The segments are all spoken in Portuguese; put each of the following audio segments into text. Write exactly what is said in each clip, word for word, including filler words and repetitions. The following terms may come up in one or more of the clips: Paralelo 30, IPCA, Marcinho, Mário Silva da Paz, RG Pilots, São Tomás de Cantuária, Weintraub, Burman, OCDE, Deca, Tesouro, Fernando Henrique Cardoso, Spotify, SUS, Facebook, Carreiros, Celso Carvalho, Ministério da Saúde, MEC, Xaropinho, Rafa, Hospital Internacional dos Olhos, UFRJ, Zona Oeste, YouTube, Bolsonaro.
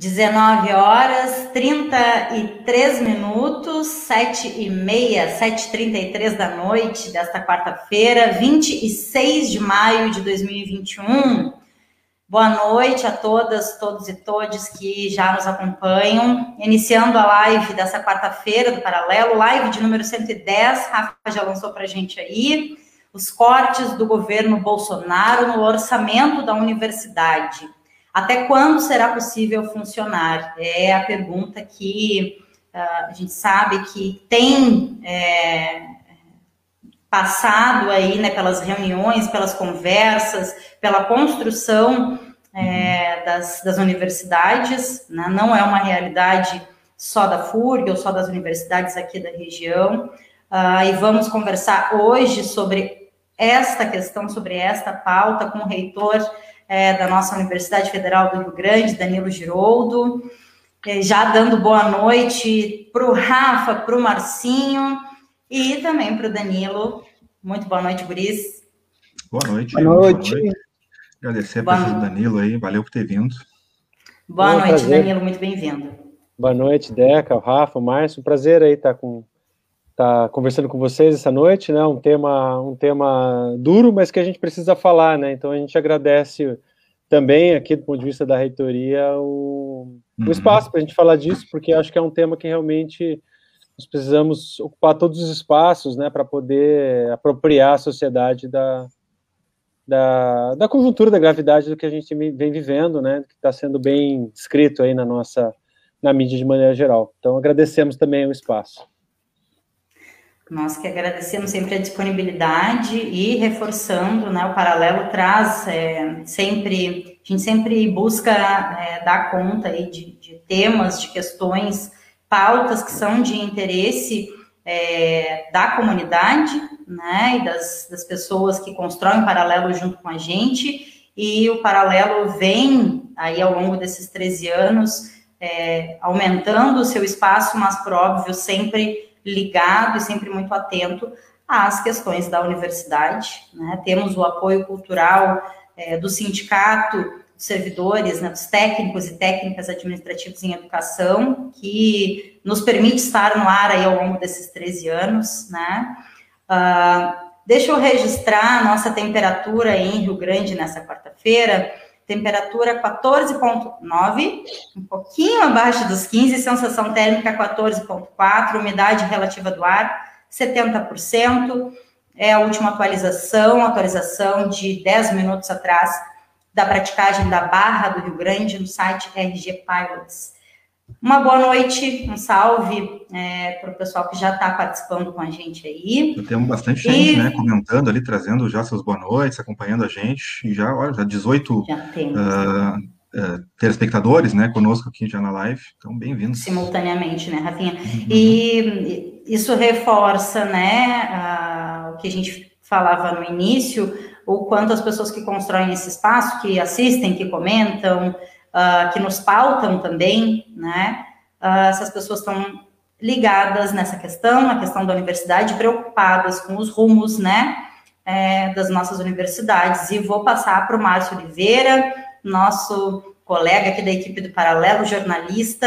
dezenove horas, trinta e três minutos, sete e meia, sete e trinta e três da noite desta quarta-feira, vinte e seis de maio de dois mil e vinte e um. Boa noite a todas, todos e todes que já nos acompanham. Iniciando a live dessa quarta-feira do Paralelo, live de número cento e dez, Rafa já lançou para a gente aí, os cortes do governo Bolsonaro no orçamento da universidade. Até quando será possível funcionar? É a pergunta que uh, a gente sabe que tem é, passado aí, né, pelas reuniões, pelas conversas, pela construção é, das, das universidades, né? Não é uma realidade só da FURG ou só das universidades aqui da região. Uh, e vamos conversar hoje sobre esta questão, sobre esta pauta com o reitor É, da nossa Universidade Federal do Rio Grande, Danilo Giroldo, é, já dando boa noite para o Rafa, para o Marcinho e também para o Danilo. Muito boa noite, guris. Boa noite. Boa noite. Boa noite. Agradecer boa a presença do Danilo aí, valeu por ter vindo. Boa, boa noite, prazer. Danilo, muito bem-vindo. Boa noite, Deca, o Rafa, o Márcio, um prazer aí estar com... tá conversando com vocês essa noite, né, um tema, um tema duro, mas que a gente precisa falar, né, então a gente agradece também aqui do ponto de vista da reitoria o, uhum. o espaço para a gente falar disso, porque acho que é um tema que realmente nós precisamos ocupar todos os espaços, né, para poder apropriar a sociedade da, da, da conjuntura, da gravidade do que a gente vem vivendo, né, que está sendo bem descrito aí na nossa, na mídia de maneira geral. Então agradecemos também o espaço. Nós que agradecemos sempre a disponibilidade e reforçando, né, o Paralelo traz é, sempre, a gente sempre busca é, dar conta aí de, de temas, de questões, pautas que são de interesse é, da comunidade, né, e das, das pessoas que constroem o Paralelo junto com a gente, e o Paralelo vem aí ao longo desses treze anos é, aumentando o seu espaço, mas por óbvio sempre ligado e sempre muito atento às questões da universidade, né? Temos o apoio cultural é, do sindicato, dos servidores, né, dos técnicos e técnicas administrativos em educação, que nos permite estar no ar aí ao longo desses treze anos, né? Uh, deixa eu registrar a nossa temperatura em Rio Grande nessa quarta-feira, temperatura quatorze vírgula nove, um pouquinho abaixo dos quinze, sensação térmica quatorze vírgula quatro, umidade relativa do ar setenta por cento, é a última atualização, atualização de dez minutos atrás da praticagem da Barra do Rio Grande no site R G Pilots. Uma boa noite, um salve é, para o pessoal que já está participando com a gente aí. Já temos bastante gente, e... né, comentando ali, trazendo já seus boa noites, acompanhando a gente, e já, olha, já dezoito já uh, uh, telespectadores, né, conosco aqui já na live, então bem-vindos. Simultaneamente, né, Rafinha? Uhum. E isso reforça, né, uh, o que a gente falava no início, o quanto as pessoas que constroem esse espaço, que assistem, que comentam, Uh, que nos pautam também, né? Uh, essas pessoas estão ligadas nessa questão, na questão da universidade, preocupadas com os rumos, né? É, das nossas universidades. E vou passar para o Márcio Oliveira, nosso colega aqui da equipe do Paralelo, jornalista,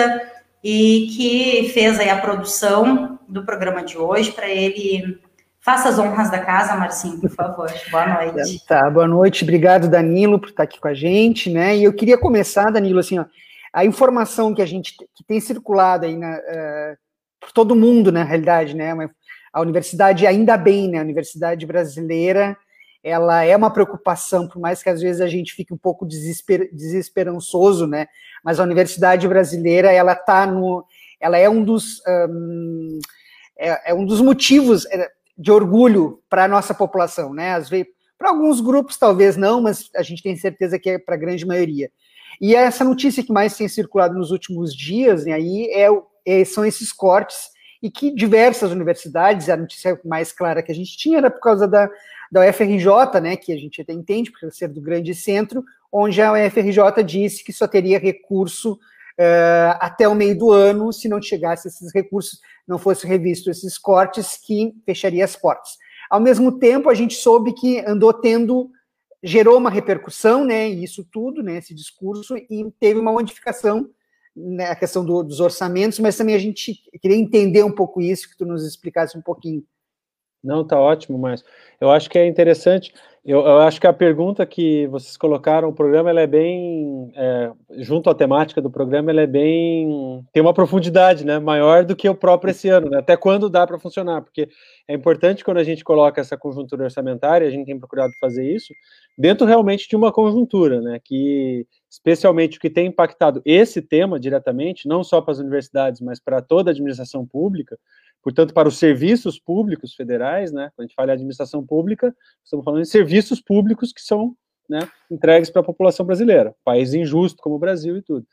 e que fez aí a produção do programa de hoje, para ele... Faça as honras da casa, Marcinho, por favor. Boa noite. Tá, boa noite. Obrigado, Danilo, por estar aqui com a gente, né? E eu queria começar, Danilo, assim, ó, a informação que a gente que tem circulado aí na, uh, por todo mundo, na realidade, né? A universidade, ainda bem, né? A universidade brasileira, ela é uma preocupação, por mais que às vezes a gente fique um pouco desesper, desesperançoso, né? Mas a universidade brasileira, ela tá no... ela é um dos, um, é, é um dos motivos de orgulho para a nossa população, né? Às vezes, para alguns grupos talvez não, mas a gente tem certeza que é para a grande maioria. E essa notícia que mais tem circulado nos últimos dias, né, aí é, é, são esses cortes, e que diversas universidades, a notícia mais clara que a gente tinha era por causa da, da U F R J, né, que a gente até entende, por ser do grande centro, onde a U F R J disse que só teria recurso uh, até o meio do ano, se não chegasse esses recursos, não fosse revisto esses cortes, que fecharia as portas. Ao mesmo tempo, a gente soube que andou tendo, gerou uma repercussão, né, isso tudo, né, esse discurso, e teve uma modificação, né, a questão do, dos orçamentos, mas também a gente queria entender um pouco isso, que tu nos explicasse um pouquinho. Não, tá ótimo, Márcio. Eu acho que é interessante, eu, eu acho que a pergunta que vocês colocaram, o programa, ela é bem, é, junto à temática do programa, ela é bem, tem uma profundidade, né, maior do que o próprio esse ano, né, até quando dá para funcionar, porque é importante quando a gente coloca essa conjuntura orçamentária, a gente tem procurado fazer isso, dentro realmente de uma conjuntura, né, que especialmente o que tem impactado esse tema diretamente, não só para as universidades, mas para toda a administração pública, portanto, para os serviços públicos federais, né, quando a gente fala de administração pública, estamos falando de serviços públicos que são, né, entregues para a população brasileira, país injusto como o Brasil e tudo.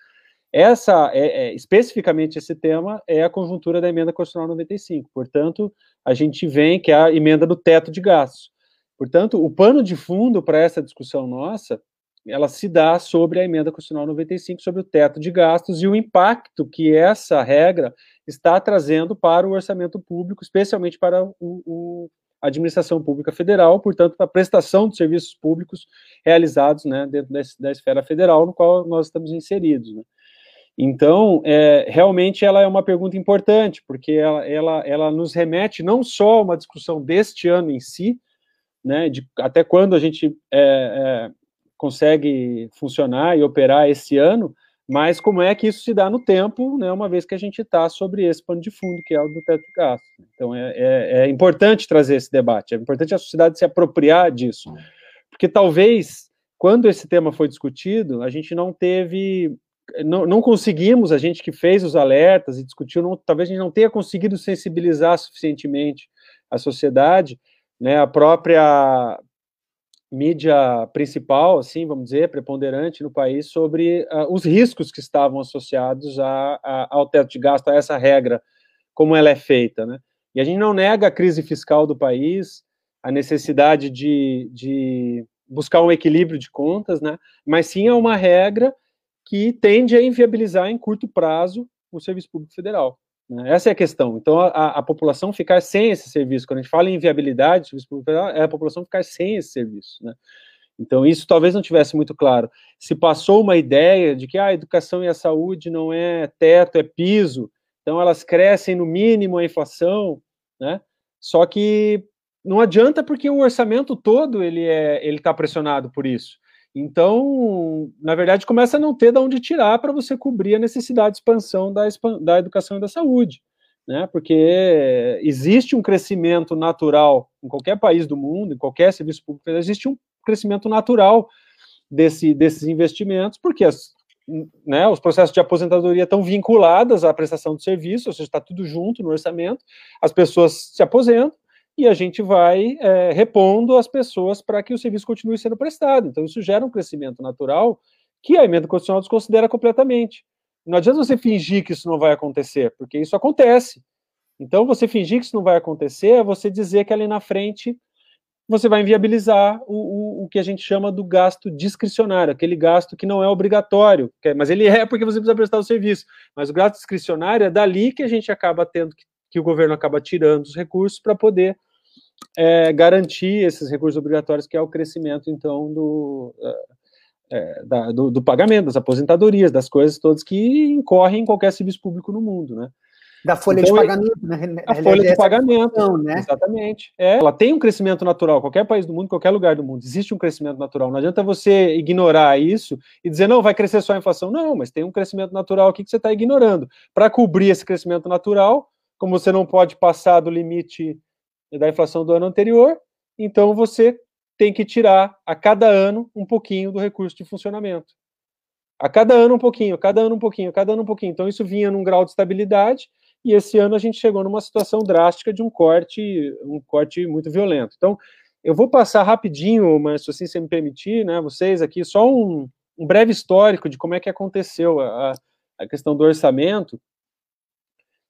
Essa, é, é, especificamente esse tema, é a conjuntura da Emenda Constitucional noventa e cinco, portanto, a gente vem, que é a emenda do teto de gastos. Portanto, o pano de fundo para essa discussão nossa, ela se dá sobre a Emenda Constitucional noventa e cinco, sobre o teto de gastos e o impacto que essa regra está trazendo para o orçamento público, especialmente para o, o, a administração pública federal, portanto, para a prestação de serviços públicos realizados, né, dentro da, da esfera federal, no qual nós estamos inseridos. Né? Então, é, realmente, ela é uma pergunta importante, porque ela, ela, ela nos remete não só a uma discussão deste ano em si, né, de até quando a gente... É, é, consegue funcionar e operar esse ano, mas como é que isso se dá no tempo, né, uma vez que a gente está sobre esse pano de fundo, que é o do teto de gastos. Então, é, é, é importante trazer esse debate, é importante a sociedade se apropriar disso, porque talvez, quando esse tema foi discutido, a gente não teve, não, não conseguimos, a gente que fez os alertas e discutiu, não, talvez a gente não tenha conseguido sensibilizar suficientemente a sociedade, né, a própria... mídia principal, assim, vamos dizer, preponderante no país, sobre uh, os riscos que estavam associados a, a, ao teto de gasto, a essa regra, como ela é feita, né? E a gente não nega a crise fiscal do país, a necessidade de, de buscar um equilíbrio de contas, né? Mas sim é uma regra que tende a inviabilizar em curto prazo o serviço público federal. Essa é a questão. Então, a, a população ficar sem esse serviço. Quando a gente fala em viabilidade, é a população ficar sem esse serviço, né? Então, isso talvez não tivesse muito claro. Se passou uma ideia de que ah, a educação e a saúde não é teto, é piso, então elas crescem no mínimo a inflação, né? Só que não adianta porque o orçamento todo ele é, ele está pressionado por isso. Então, na verdade, começa a não ter de onde tirar para você cobrir a necessidade de expansão da, da educação e da saúde, né? Porque existe um crescimento natural em qualquer país do mundo, em qualquer serviço público, existe um crescimento natural desse, desses investimentos, porque as, né, os processos de aposentadoria estão vinculados à prestação de serviço, ou seja, está tudo junto no orçamento, as pessoas se aposentam, e a gente vai é, repondo as pessoas para que o serviço continue sendo prestado. Então, isso gera um crescimento natural que a emenda constitucional desconsidera completamente. Não adianta você fingir que isso não vai acontecer, porque isso acontece. Então, você fingir que isso não vai acontecer é você dizer que ali na frente você vai inviabilizar o, o, o que a gente chama do gasto discricionário, aquele gasto que não é obrigatório, mas ele é porque você precisa prestar o serviço. Mas o gasto discricionário é dali que a gente acaba tendo, que, que o governo acaba tirando os recursos para poder É, garantir esses recursos obrigatórios, que é o crescimento, então, do, é, da, do, do pagamento, das aposentadorias, das coisas todas que incorrem em qualquer serviço público no mundo, né? Da folha então, de pagamento, né? A folha de pagamento, questão, né? Exatamente. É, ela tem um crescimento natural, qualquer país do mundo, qualquer lugar do mundo, existe um crescimento natural, não adianta você ignorar isso e dizer, não, vai crescer só a inflação. Não, mas tem um crescimento natural aqui que você está ignorando. Para cobrir esse crescimento natural, como você não pode passar do limite da inflação do ano anterior, então você tem que tirar a cada ano um pouquinho do recurso de funcionamento. A cada ano um pouquinho, cada ano um pouquinho, cada ano um pouquinho. Então isso vinha num grau de estabilidade e esse ano a gente chegou numa situação drástica de um corte, um corte muito violento. Então eu vou passar rapidinho, mas se você me permitir, né, vocês aqui, só um, um breve histórico de como é que aconteceu a, a questão do orçamento,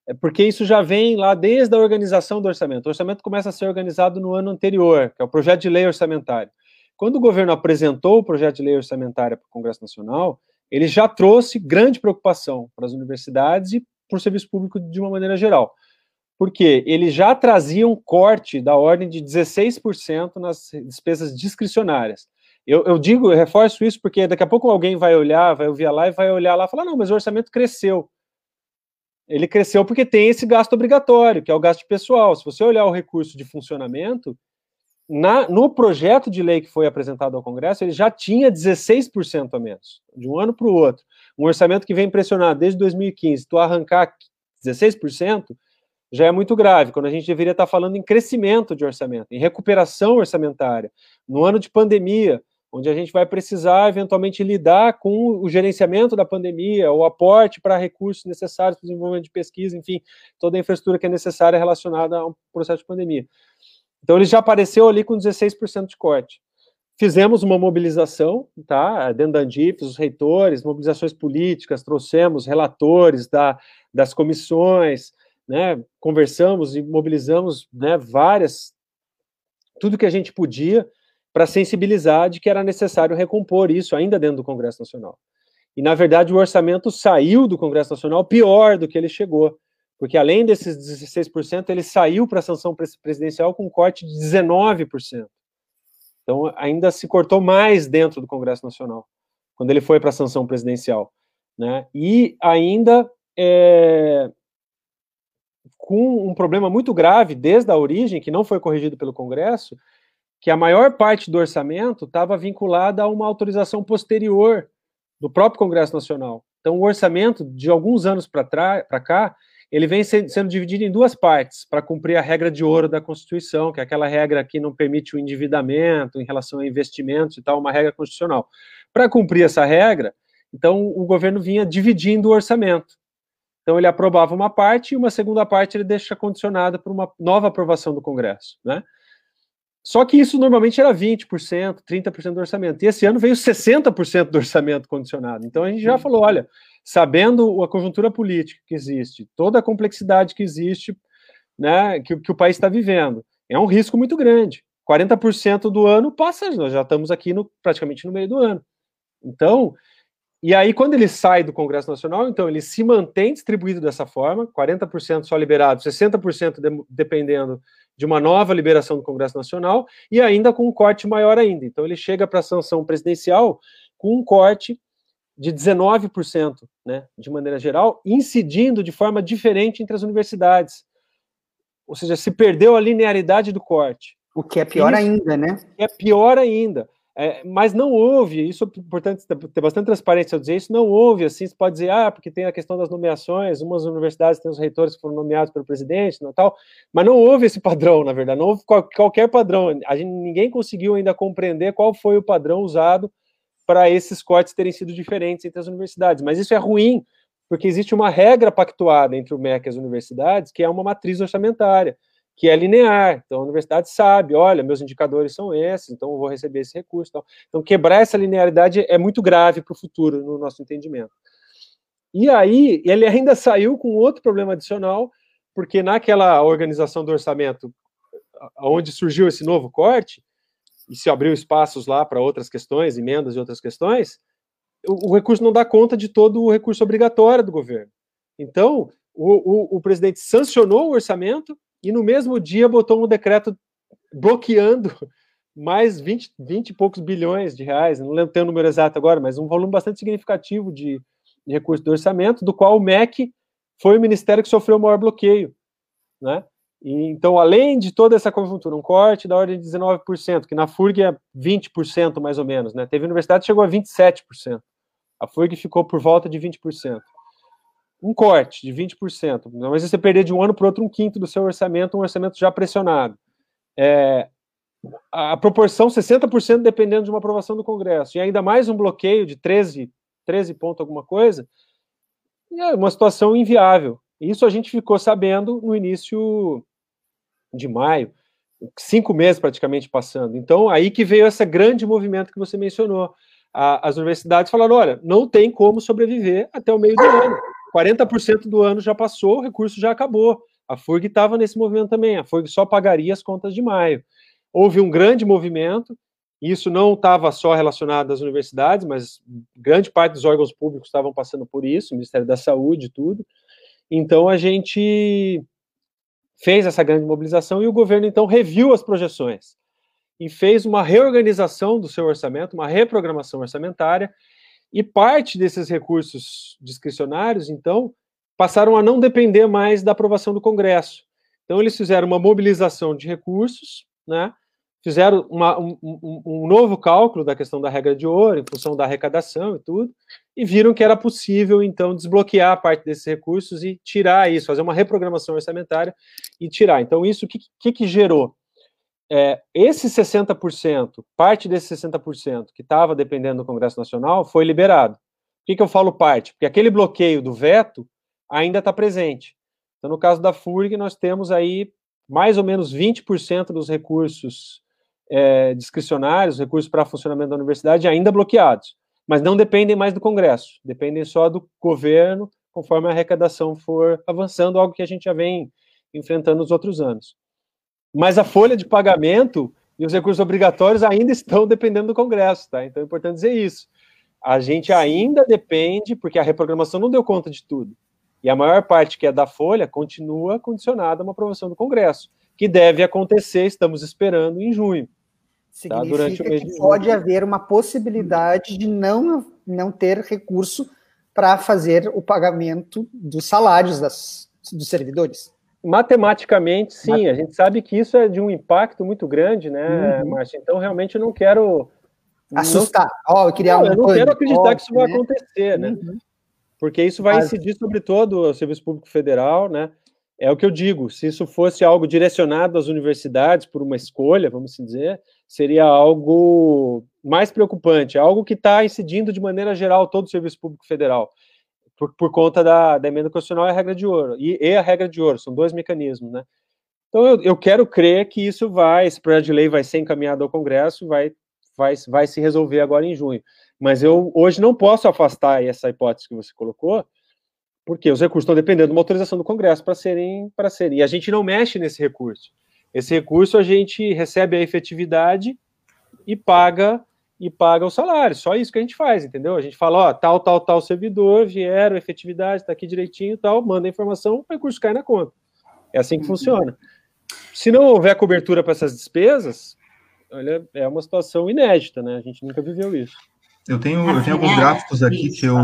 é porque isso já vem lá desde a organização do orçamento. O orçamento começa a ser organizado no ano anterior, que é o projeto de lei orçamentária. Quando o governo apresentou o projeto de lei orçamentária para o Congresso Nacional, ele já trouxe grande preocupação para as universidades e para o serviço público de uma maneira geral, porque ele já trazia um corte da ordem de dezesseis por cento nas despesas discricionárias. Eu, eu digo, eu reforço isso, porque daqui a pouco alguém vai olhar, vai ouvir lá e vai olhar lá e falar, não, mas o orçamento cresceu. Ele cresceu porque tem esse gasto obrigatório, que é o gasto pessoal. Se você olhar o recurso de funcionamento, Na, no projeto de lei que foi apresentado ao Congresso, ele já tinha dezesseis por cento a menos, de um ano para o outro. Um orçamento que vem pressionado desde dois mil e quinze, tu arrancar dezesseis por cento já é muito grave, quando a gente deveria estar falando em crescimento de orçamento, em recuperação orçamentária. No ano de pandemia, onde a gente vai precisar eventualmente lidar com o gerenciamento da pandemia, o aporte para recursos necessários para o desenvolvimento de pesquisa, enfim, toda a infraestrutura que é necessária relacionada ao processo de pandemia. Então, ele já apareceu ali com dezesseis por cento de corte. Fizemos uma mobilização, tá? Dentro da Andifes, os reitores, mobilizações políticas, trouxemos relatores da, das comissões, né? Conversamos e mobilizamos, né, várias, tudo que a gente podia para sensibilizar de que era necessário recompor isso ainda dentro do Congresso Nacional. E, na verdade, o orçamento saiu do Congresso Nacional pior do que ele chegou, porque além desses dezesseis por cento, ele saiu para a sanção presidencial com um corte de dezenove por cento. Então, ainda se cortou mais dentro do Congresso Nacional, quando ele foi para a sanção presidencial, né? E ainda é, com um problema muito grave desde a origem, que não foi corrigido pelo Congresso, que a maior parte do orçamento estava vinculada a uma autorização posterior do próprio Congresso Nacional. Então, o orçamento, de alguns anos para cá, ele vem sendo dividido em duas partes, para cumprir a regra de ouro da Constituição, que é aquela regra que não permite o endividamento em relação a investimentos e tal, uma regra constitucional. Para cumprir essa regra, então, o governo vinha dividindo o orçamento. Então, ele aprovava uma parte e uma segunda parte ele deixa condicionada por uma nova aprovação do Congresso, né? Só que isso normalmente era vinte por cento, trinta por cento do orçamento. E esse ano veio sessenta por cento do orçamento condicionado. Então, a gente já falou, olha, sabendo a conjuntura política que existe, toda a complexidade que existe, né, que, que o país está vivendo, é um risco muito grande. quarenta por cento do ano passa, nós já estamos aqui no, praticamente no meio do ano. Então, e aí quando ele sai do Congresso Nacional, então ele se mantém distribuído dessa forma, quarenta por cento só liberado, sessenta por cento de, dependendo de uma nova liberação do Congresso Nacional, e ainda com um corte maior ainda. Então, ele chega para a sanção presidencial com um corte de dezenove por cento, né, de maneira geral, incidindo de forma diferente entre as universidades. Ou seja, se perdeu a linearidade do corte. O que é pior isso, ainda, né? É pior ainda. É, mas não houve, isso é importante, ter bastante transparência ao dizer isso, não houve, assim, você pode dizer, ah, porque tem a questão das nomeações, umas universidades têm os reitores que foram nomeados pelo presidente, não, tal, mas não houve esse padrão, na verdade, não houve qual, qualquer padrão, a gente, ninguém conseguiu ainda compreender qual foi o padrão usado para esses cortes terem sido diferentes entre as universidades, mas isso é ruim, porque existe uma regra pactuada entre o M E C e as universidades, que é uma matriz orçamentária, que é linear, então a universidade sabe, olha, meus indicadores são esses, então eu vou receber esse recurso. Tal. Então quebrar essa linearidade é muito grave para o futuro, no nosso entendimento. E aí, ele ainda saiu com outro problema adicional, porque naquela organização do orçamento, onde surgiu esse novo corte, e se abriu espaços lá para outras questões, emendas e outras questões, o, o recurso não dá conta de todo o recurso obrigatório do governo. Então, o, o, o presidente sancionou o orçamento, e no mesmo dia botou um decreto bloqueando mais vinte, vinte e poucos bilhões de reais, não lembro o número exato agora, mas um volume bastante significativo de, de recursos do orçamento, do qual o M E C foi o ministério que sofreu o maior bloqueio, né? E, então, além de toda essa conjuntura, um corte da ordem de dezenove por cento, que na FURG é vinte por cento mais ou menos, né? Teve universidade que chegou a vinte e sete por cento, a FURG ficou por volta de vinte por cento. Um corte de vinte por cento, mas você perder de um ano para o outro um quinto do seu orçamento, um orçamento já pressionado. É, a proporção sessenta por cento dependendo de uma aprovação do Congresso, e ainda mais um bloqueio de treze por cento treze ponto alguma coisa, é uma situação inviável. Isso a gente ficou sabendo no início de maio, cinco meses praticamente passando. Então, aí que veio esse grande movimento que você mencionou. A, as universidades falaram, olha, não tem como sobreviver até o meio do ano. quarenta por cento do ano já passou, o recurso já acabou. A FURG estava nesse movimento também, a FURG só pagaria as contas de maio. Houve um grande movimento, e isso não estava só relacionado às universidades, mas grande parte dos órgãos públicos estavam passando por isso, o Ministério da Saúde e tudo. Então, a gente fez essa grande mobilização e o governo, então, reviu as projeções e fez uma reorganização do seu orçamento, uma reprogramação orçamentária, e parte desses recursos discricionários, então, passaram a não depender mais da aprovação do Congresso. Então, eles fizeram uma mobilização de recursos, né, fizeram uma, um, um novo cálculo da questão da regra de ouro, em função da arrecadação e tudo, e viram que era possível, então, desbloquear parte desses recursos e tirar isso, fazer uma reprogramação orçamentária e tirar. Então, isso, o que, que, que gerou? É, esse sessenta por cento, parte desse sessenta por cento que estava dependendo do Congresso Nacional, foi liberado. Por que, que eu falo parte? Porque aquele bloqueio do veto ainda está presente. Então, no caso da FURG, nós temos aí mais ou menos vinte por cento dos recursos é, discricionários, recursos para funcionamento da universidade, ainda bloqueados, mas não dependem mais do Congresso, dependem só do governo, conforme a arrecadação for avançando, algo que a gente já vem enfrentando nos outros anos. Mas a folha de pagamento e os recursos obrigatórios ainda estão dependendo do Congresso, tá? Então é importante dizer isso. A gente ainda depende, porque a reprogramação não deu conta de tudo. E a maior parte que é da folha continua condicionada a uma aprovação do Congresso, que deve acontecer, estamos esperando, em junho. Significa tá? Durante o mês que pode haver uma possibilidade de não, não ter recurso para fazer o pagamento dos salários das, dos servidores. Matematicamente, sim, a gente sabe que isso é de um impacto muito grande, né, uhum. Márcio? Então, realmente, eu não quero assustar. Ó, oh, eu queria não, eu não coisa, quero acreditar pode, que isso né? vai acontecer, né? Uhum. Porque isso vai Mas... incidir sobre todo o Serviço Público Federal, né? É o que eu digo, se isso fosse algo direcionado às universidades por uma escolha, vamos assim dizer, seria algo mais preocupante, algo que está incidindo de maneira geral todo o Serviço Público Federal. Por, por conta da, da emenda constitucional e a regra de ouro, e, e a regra de ouro, são dois mecanismos, né? Então, eu, eu quero crer que isso vai, esse projeto de lei vai ser encaminhado ao Congresso e vai, vai, vai se resolver agora em junho. Mas eu, hoje, não posso afastar essa hipótese que você colocou, porque os recursos estão dependendo de uma autorização do Congresso para serem, para serem. E a gente não mexe nesse recurso. Esse recurso a gente recebe a efetividade e paga... e paga o salário, só isso que a gente faz, entendeu? A gente fala, ó, tal, tal, tal servidor, vieram, efetividade, tá aqui direitinho e tal, manda a informação, o recurso cai na conta. É assim que funciona. Se não houver cobertura para essas despesas, olha, é uma situação inédita, né? A gente nunca viveu isso. Eu tenho, eu tenho alguns gráficos aqui que eu,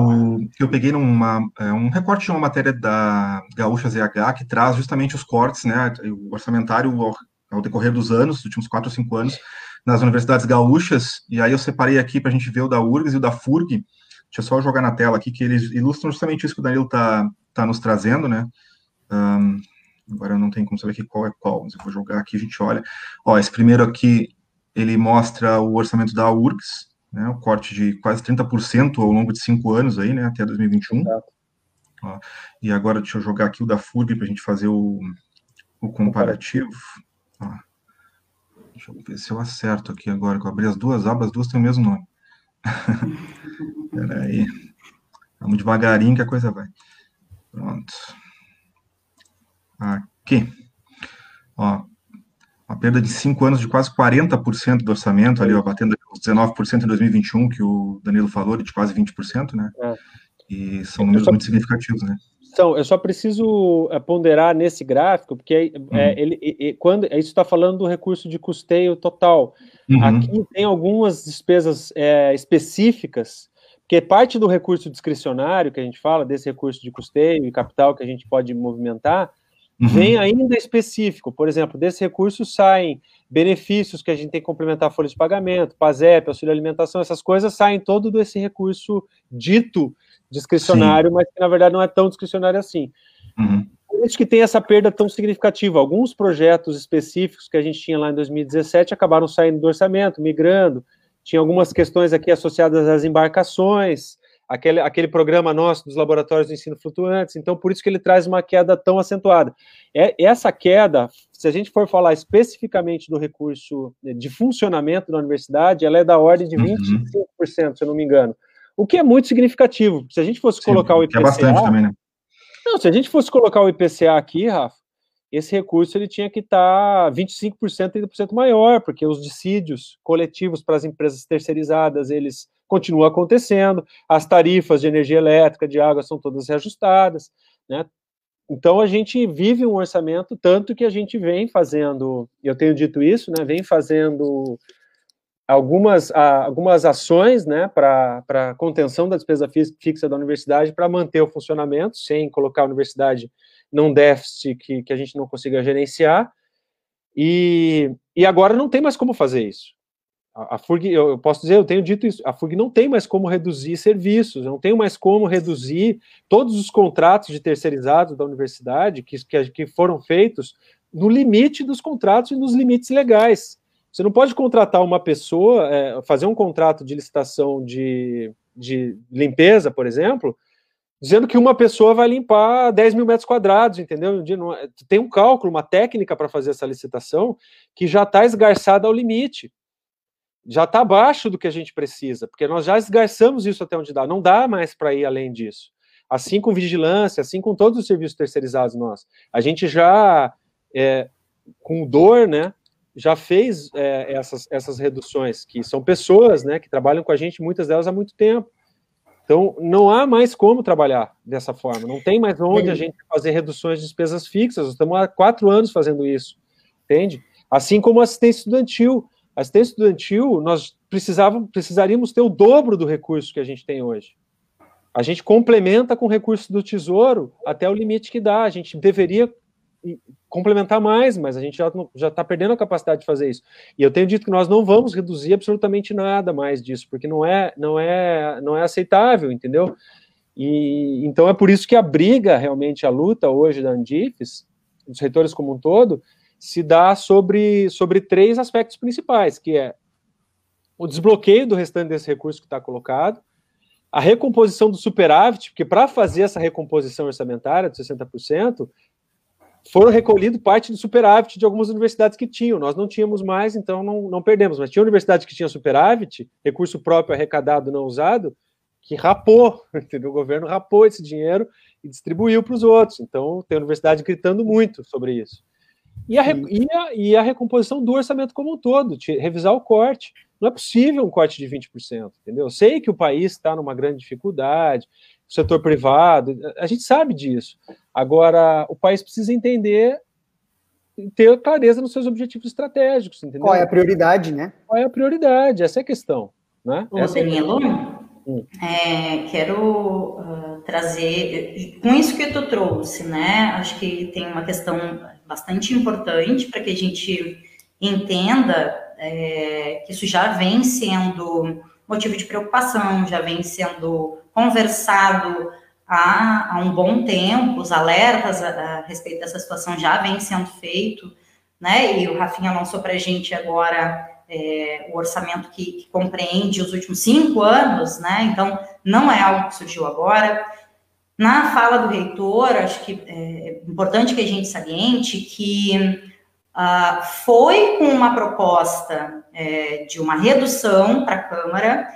que eu peguei numa, um recorte de uma matéria da Gaúcha Z H, que traz justamente os cortes, né, o orçamentário ao, ao decorrer dos anos, dos últimos quatro ou cinco anos, nas universidades gaúchas, e aí eu separei aqui para a gente ver o da U F R G S e o da FURG, deixa eu só jogar na tela aqui, que eles ilustram justamente isso que o Danilo está tá nos trazendo, né, um, agora eu não tenho como saber aqui qual é qual, mas eu vou jogar aqui, a gente olha, ó, esse primeiro aqui, ele mostra o orçamento da U F R G S, né, o corte de quase trinta por cento ao longo de cinco anos aí, né, até dois mil e vinte e um, ó, e agora deixa eu jogar aqui o da FURG para a gente fazer o, o comparativo, ó. Deixa eu ver se eu acerto aqui agora, que eu abri as duas abas, as duas têm o mesmo nome. Espera aí. Vamos devagarinho que a coisa vai. Pronto. Aqui. Ó, uma perda de cinco anos de quase quarenta por cento do orçamento, ali, ó, batendo os dezenove por cento em dois mil e vinte e um, que o Danilo falou, de quase vinte por cento, né? É. E são números só... muito significativos, né? Então, eu só preciso ponderar nesse gráfico, porque é, ele, é, quando, isso está falando do recurso de custeio total. Uhum. Aqui tem algumas despesas é, específicas, porque parte do recurso discricionário que a gente fala, desse recurso de custeio e capital que a gente pode movimentar, uhum. vem ainda específico. Por exemplo, desse recurso saem benefícios que a gente tem que complementar a folha de pagamento, PASEP, auxílio alimentação, essas coisas saem todo desse recurso dito discricionário, Sim. mas que, na verdade, não é tão discricionário assim. Uhum. Por isso que tem essa perda tão significativa. Alguns projetos específicos que a gente tinha lá em dois mil e dezessete acabaram saindo do orçamento, migrando. Tinha algumas questões aqui associadas às embarcações, aquele, aquele programa nosso dos laboratórios de ensino flutuantes, então por isso que ele traz uma queda tão acentuada. É, essa queda, se a gente for falar especificamente do recurso de funcionamento da universidade, ela é da ordem de vinte e cinco por cento, uhum. se eu não me engano, o que é muito significativo. Se a gente fosse Sim, colocar o I P C A... É bastante também, né? Não, se a gente fosse colocar o I P C A aqui, Rafa, esse recurso ele tinha que estar vinte e cinco por cento, trinta por cento maior, porque os dissídios coletivos para as empresas terceirizadas, eles continuam acontecendo, as tarifas de energia elétrica, de água, são todas reajustadas, né? Então, a gente vive um orçamento, tanto que a gente vem fazendo, eu tenho dito isso, né, vem fazendo algumas, algumas ações, né, para contenção da despesa fixa da universidade, para manter o funcionamento, sem colocar a universidade num déficit que, que a gente não consiga gerenciar, e, e agora não tem mais como fazer isso. A, a FURG, eu, eu posso dizer, eu tenho dito isso, a FURG não tem mais como reduzir serviços, não tem mais como reduzir todos os contratos de terceirizados da universidade que, que, que foram feitos no limite dos contratos e nos limites legais. Você não pode contratar uma pessoa, é, fazer um contrato de licitação de, de limpeza, por exemplo, dizendo que uma pessoa vai limpar dez mil metros quadrados, entendeu? Tem um cálculo, uma técnica para fazer essa licitação que já está esgarçada ao limite. Já está abaixo do que a gente precisa, porque nós já esgarçamos isso até onde dá. Não dá mais para ir além disso. Assim com vigilância, assim com todos os serviços terceirizados nossos. A gente já, é, com dor, né? já fez é, essas, essas reduções, que são pessoas, né, que trabalham com a gente, muitas delas há muito tempo. Então, não há mais como trabalhar dessa forma, não tem mais onde a gente fazer reduções de despesas fixas, nós estamos há quatro anos fazendo isso, entende? Assim como assistência estudantil. A assistência estudantil, nós precisávamos, precisaríamos ter o dobro do recurso que a gente tem hoje. A gente complementa com o recurso do Tesouro até o limite que dá, a gente deveria... complementar mais, mas a gente já já está perdendo a capacidade de fazer isso. E eu tenho dito que nós não vamos reduzir absolutamente nada mais disso, porque não é não é não é aceitável, entendeu? E então é por isso que a briga realmente, a luta hoje da Andifes, dos reitores como um todo, se dá sobre sobre três aspectos principais, que é o desbloqueio do restante desse recurso que está colocado, a recomposição do superávit, porque para fazer essa recomposição orçamentária de sessenta por cento foram recolhido parte do superávit de algumas universidades que tinham. Nós não tínhamos mais, então não, não perdemos. Mas tinha universidade que tinha superávit, recurso próprio arrecadado não usado, que rapou, entendeu? O governo rapou esse dinheiro e distribuiu para os outros. Então tem universidade gritando muito sobre isso. E a, e, a, e a recomposição do orçamento como um todo, de revisar o corte. Não é possível um corte de vinte por cento, entendeu? Eu sei que o país está numa grande dificuldade, o setor privado, a gente sabe disso. Agora, o país precisa entender e ter clareza nos seus objetivos estratégicos, entendeu? Qual é a prioridade, né? Qual é a prioridade? Essa é a questão, né? Ô, Danilo, hum. é, quero uh, trazer, com isso que tu trouxe, né? Acho que tem uma questão bastante importante para que a gente entenda é, que isso já vem sendo motivo de preocupação, já vem sendo conversado há, há um bom tempo, os alertas a, a respeito dessa situação já vem sendo feito, né? E o Rafinha lançou para a gente agora é, o orçamento que, que compreende os últimos cinco anos, né? Então, não é algo que surgiu agora. Na fala do reitor, acho que é importante que a gente saliente que Uh, foi com uma proposta é, de uma redução para a Câmara,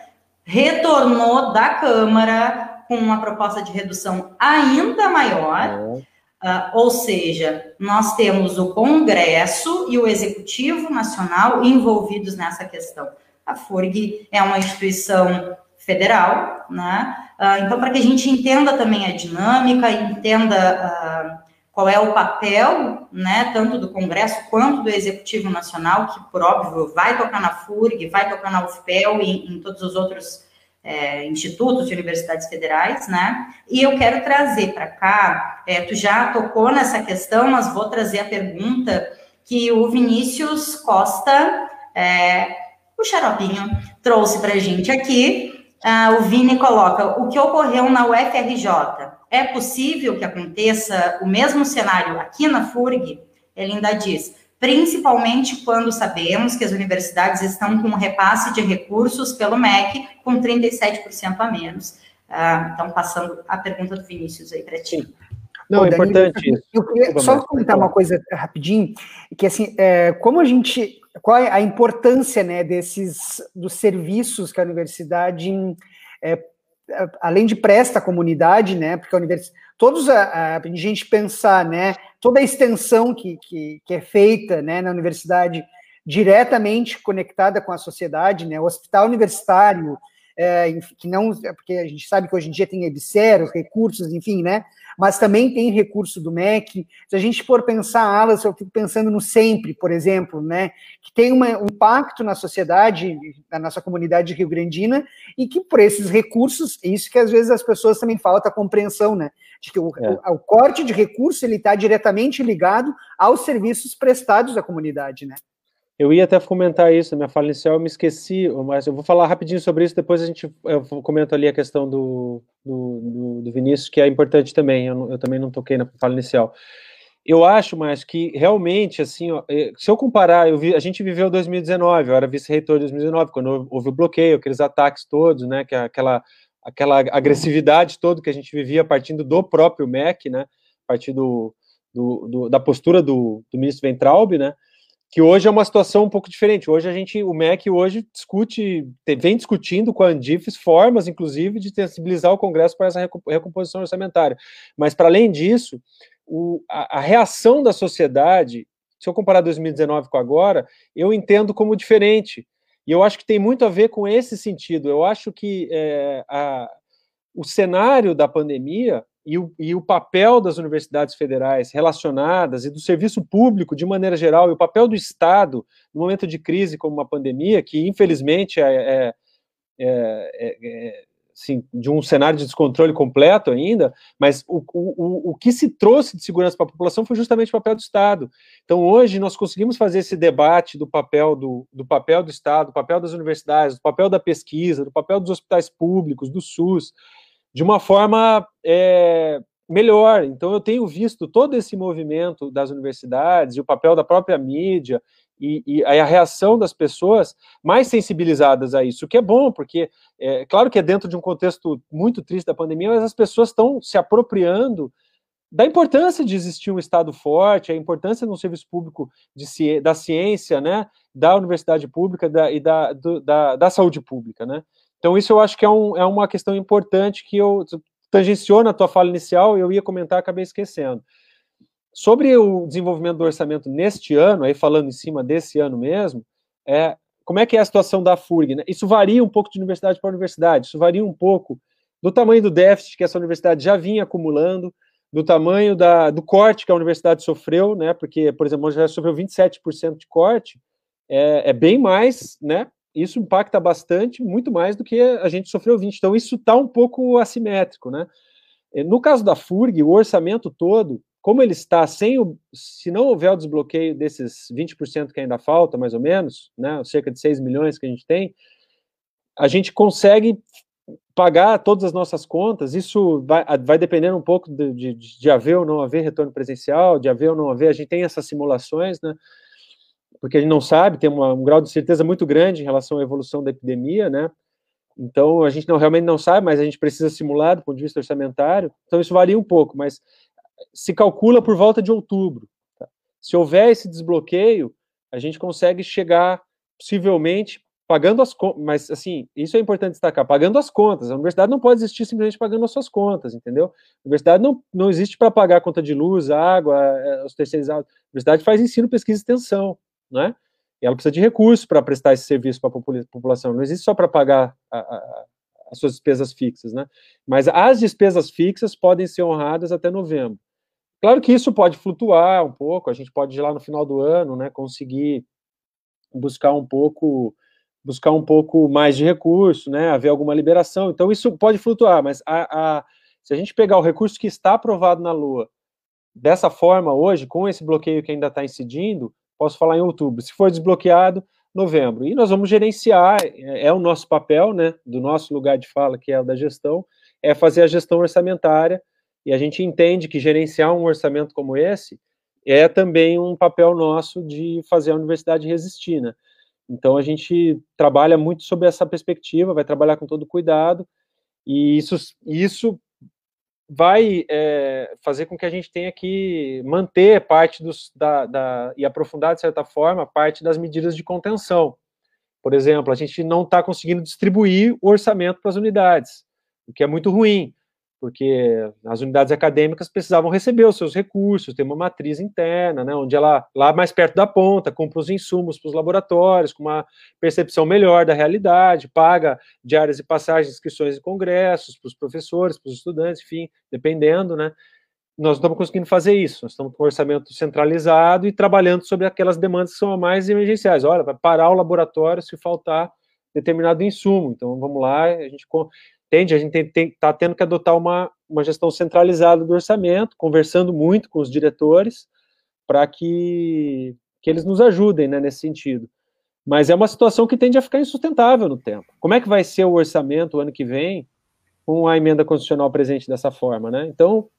retornou da Câmara com uma proposta de redução ainda maior, é. uh, ou seja, nós temos o Congresso e o Executivo Nacional envolvidos nessa questão. A FURG é uma instituição federal, né? Uh, então, para que a gente entenda também a dinâmica, entenda... Uh, qual é o papel, né, tanto do Congresso quanto do Executivo Nacional, que, por óbvio, vai tocar na FURG, vai tocar na UFPEL e em todos os outros é, institutos e universidades federais, né? E eu quero trazer para cá, é, tu já tocou nessa questão, mas vou trazer a pergunta que o Vinícius Costa, é, o Xaropinho, trouxe para a gente aqui. Ah, o Vini coloca, o que ocorreu na U F R J? É possível que aconteça o mesmo cenário aqui na FURG? Ele ainda diz, principalmente quando sabemos que as universidades estão com um repasse de recursos pelo M E C com trinta e sete por cento a menos. Ah, então, passando a pergunta do Vinícius aí para ti. Não, Ô, é Danilo, importante isso. Eu queria Desculpa, só comentar uma coisa rapidinho, que assim, é, como a gente, qual é a importância, né, desses, dos serviços que a universidade, é, além de presta à comunidade, né, porque a universidade, todos, a, a gente pensar, né, toda a extensão que, que, que é feita, né, na universidade, diretamente conectada com a sociedade, né, o hospital universitário, É, que não, porque a gente sabe que hoje em dia tem EBSER, os recursos, enfim, né? Mas também tem recurso do M E C. Se a gente for pensar alas, eu fico pensando no Sempre, por exemplo, né? Que tem uma, um impacto na sociedade, na nossa comunidade rio-grandina, e que por esses recursos, é isso que às vezes as pessoas também falta a compreensão, né? De que o, é. o, o corte de recurso ele está diretamente ligado aos serviços prestados à comunidade, né? Eu ia até comentar isso na minha fala inicial, eu me esqueci, mas eu vou falar rapidinho sobre isso, depois a gente, eu comento ali a questão do, do, do Vinícius, que é importante também, eu, eu também não toquei na fala inicial. Eu acho, mas que realmente, assim, ó, se eu comparar, eu vi, a gente viveu dois mil e dezenove, eu era vice-reitor de dois mil e dezenove, quando houve o bloqueio, aqueles ataques todos, né, que aquela, aquela agressividade toda que a gente vivia partindo do próprio M E C, né, partindo do, do, da postura do, do ministro Weintraub, né, que hoje é uma situação um pouco diferente. Hoje a gente, o M E C hoje discute, vem discutindo com a Andifes formas, inclusive, de sensibilizar o Congresso para essa recomposição orçamentária. Mas, para além disso, o, a, a reação da sociedade, se eu comparar dois mil e dezenove com agora, eu entendo como diferente. E eu acho que tem muito a ver com esse sentido. Eu acho que é, a, o cenário da pandemia... E o, e o papel das universidades federais relacionadas e do serviço público, de maneira geral, e o papel do Estado no momento de crise como uma pandemia, que infelizmente é, é, é, é assim, de um cenário de descontrole completo ainda, mas o, o, o que se trouxe de segurança para a população foi justamente o papel do Estado. Então hoje nós conseguimos fazer esse debate do papel do, do papel do Estado, do papel das universidades, do papel da pesquisa, do papel dos hospitais públicos, do SUS, de uma forma é, melhor. Então, eu tenho visto todo esse movimento das universidades e o papel da própria mídia e, e a reação das pessoas mais sensibilizadas a isso, o que é bom, porque, é, claro que é dentro de um contexto muito triste da pandemia, mas as pessoas estão se apropriando da importância de existir um Estado forte, a importância de um serviço público de ci- da ciência, né, da universidade pública da, e da, do, da, da saúde pública, né? Então, isso eu acho que é, um, é uma questão importante que eu tangenciou na tua fala inicial, eu ia comentar, acabei esquecendo. Sobre o desenvolvimento do orçamento neste ano, aí falando em cima desse ano mesmo, é, como é que é a situação da FURG? Né? Isso varia um pouco de universidade para universidade, isso varia um pouco do tamanho do déficit que essa universidade já vinha acumulando, do tamanho da, do corte que a universidade sofreu, né? Porque, por exemplo, já sofreu vinte e sete por cento de corte, é, é bem mais, né? Isso impacta bastante, muito mais do que a gente sofreu vinte. Então, isso está um pouco assimétrico, né? No caso da FURG, o orçamento todo, como ele está, sem o, se não houver o desbloqueio desses vinte por cento que ainda falta, mais ou menos, né? Cerca de seis milhões que a gente tem, a gente consegue pagar todas as nossas contas. Isso vai, vai dependendo um pouco de, de, de haver ou não haver retorno presencial, de haver ou não haver, a gente tem essas simulações, né? Porque a gente não sabe, tem uma, um grau de certeza muito grande em relação à evolução da epidemia, né? Então, a gente não, realmente não sabe, mas a gente precisa simular do ponto de vista orçamentário. Então, isso varia um pouco, mas se calcula por volta de outubro. Tá? Se houver esse desbloqueio, a gente consegue chegar, possivelmente, pagando as contas. Mas, assim, isso é importante destacar, pagando as contas. A universidade não pode existir simplesmente pagando as suas contas, entendeu? A universidade não, não existe para pagar a conta de luz, a água, os terceirizados. A universidade faz ensino, pesquisa e extensão. Né? E ela precisa de recursos para prestar esse serviço para a população, não existe só para pagar a, a, as suas despesas fixas, né? Mas as despesas fixas podem ser honradas até novembro. Claro que isso pode flutuar um pouco, a gente pode ir lá no final do ano, né, conseguir buscar um pouco, buscar um pouco mais de recurso, né, haver alguma liberação, então isso pode flutuar, mas a, a, se a gente pegar o recurso que está aprovado na L O A, dessa forma hoje, com esse bloqueio que ainda está incidindo, posso falar em outubro, se for desbloqueado, novembro. E nós vamos gerenciar, é o nosso papel, né, do nosso lugar de fala, que é o da gestão, é fazer a gestão orçamentária, e a gente entende que gerenciar um orçamento como esse é também um papel nosso de fazer a universidade resistir, né. Então a gente trabalha muito sob essa perspectiva, vai trabalhar com todo cuidado, E isso, isso vai é, fazer com que a gente tenha que manter parte dos, da, da, e aprofundar, de certa forma, parte das medidas de contenção. Por exemplo, a gente não está conseguindo distribuir o orçamento para as unidades, o que é muito ruim, porque as unidades acadêmicas precisavam receber os seus recursos, ter uma matriz interna, né, onde ela, lá mais perto da ponta, compra os insumos para os laboratórios, com uma percepção melhor da realidade, paga diárias e passagens, inscrições e congressos para os professores, para os estudantes, enfim, dependendo, né. Nós não estamos conseguindo fazer isso, nós estamos com um orçamento centralizado e trabalhando sobre aquelas demandas que são mais emergenciais. Olha, vai parar o laboratório se faltar determinado insumo, então vamos lá, a gente... Entende? A gente está tendo que adotar uma, uma gestão centralizada do orçamento, conversando muito com os diretores, para que, que eles nos ajudem, né, nesse sentido. Mas é uma situação que tende a ficar insustentável no tempo. Como é que vai ser o orçamento o ano que vem com a emenda constitucional presente dessa forma, né? Então,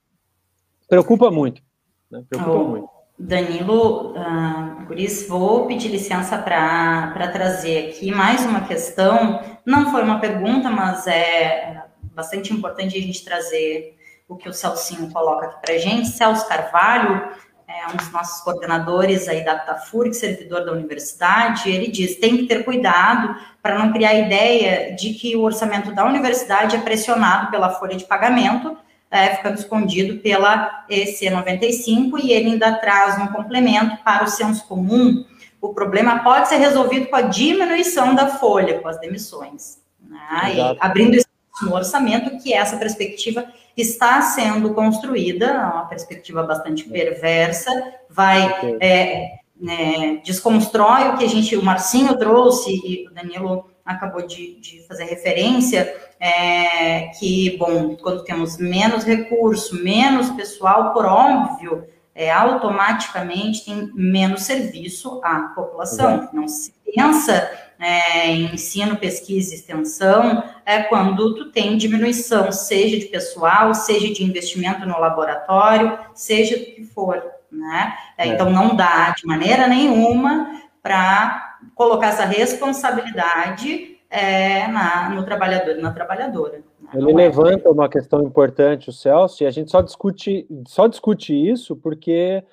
preocupa muito. Né? Preocupa oh, muito. Danilo, uh, por isso vou pedir licença para trazer aqui mais uma questão. Não foi uma pergunta, mas é bastante importante a gente trazer o que o Celcinho coloca aqui para a gente. Celso Carvalho, é um dos nossos coordenadores aí da APTAFURG, servidor da universidade, ele diz, tem que ter cuidado para não criar a ideia de que o orçamento da universidade é pressionado pela folha de pagamento, É, ficando escondido pela E C noventa e cinco, e ele ainda traz um complemento para o senso comum. O problema pode ser resolvido com a diminuição da folha, com as demissões, né? E abrindo espaço no orçamento, que essa perspectiva está sendo construída, uma perspectiva bastante perversa, vai, é, né, desconstrói o que a gente, o Marcinho trouxe, e o Danilo acabou de, de fazer referência, é, que, bom, quando temos menos recurso, menos pessoal, por óbvio, é, automaticamente tem menos serviço à população. Uhum. Não se pensa é, em ensino, pesquisa e extensão é, quando tu tem diminuição, seja de pessoal, seja de investimento no laboratório, seja do que for, né? É, uhum. Então, não dá de maneira nenhuma para colocar essa responsabilidade é, na, no trabalhador e na trabalhadora. Né? Ele levanta uma questão importante, o Celso, e a gente só discute, só discute isso porque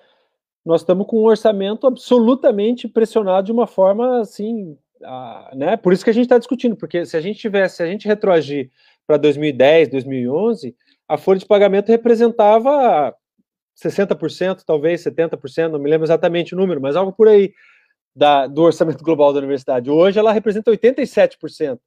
nós estamos com um orçamento absolutamente pressionado de uma forma assim, a, né? Por isso que a gente está discutindo, porque se a gente tivesse, se a gente retroagir para dois mil e dez, dois mil e onze, a folha de pagamento representava sessenta por cento, talvez setenta por cento, não me lembro exatamente o número, mas algo por aí. Da, do orçamento global da universidade. Hoje ela representa oitenta e sete por cento.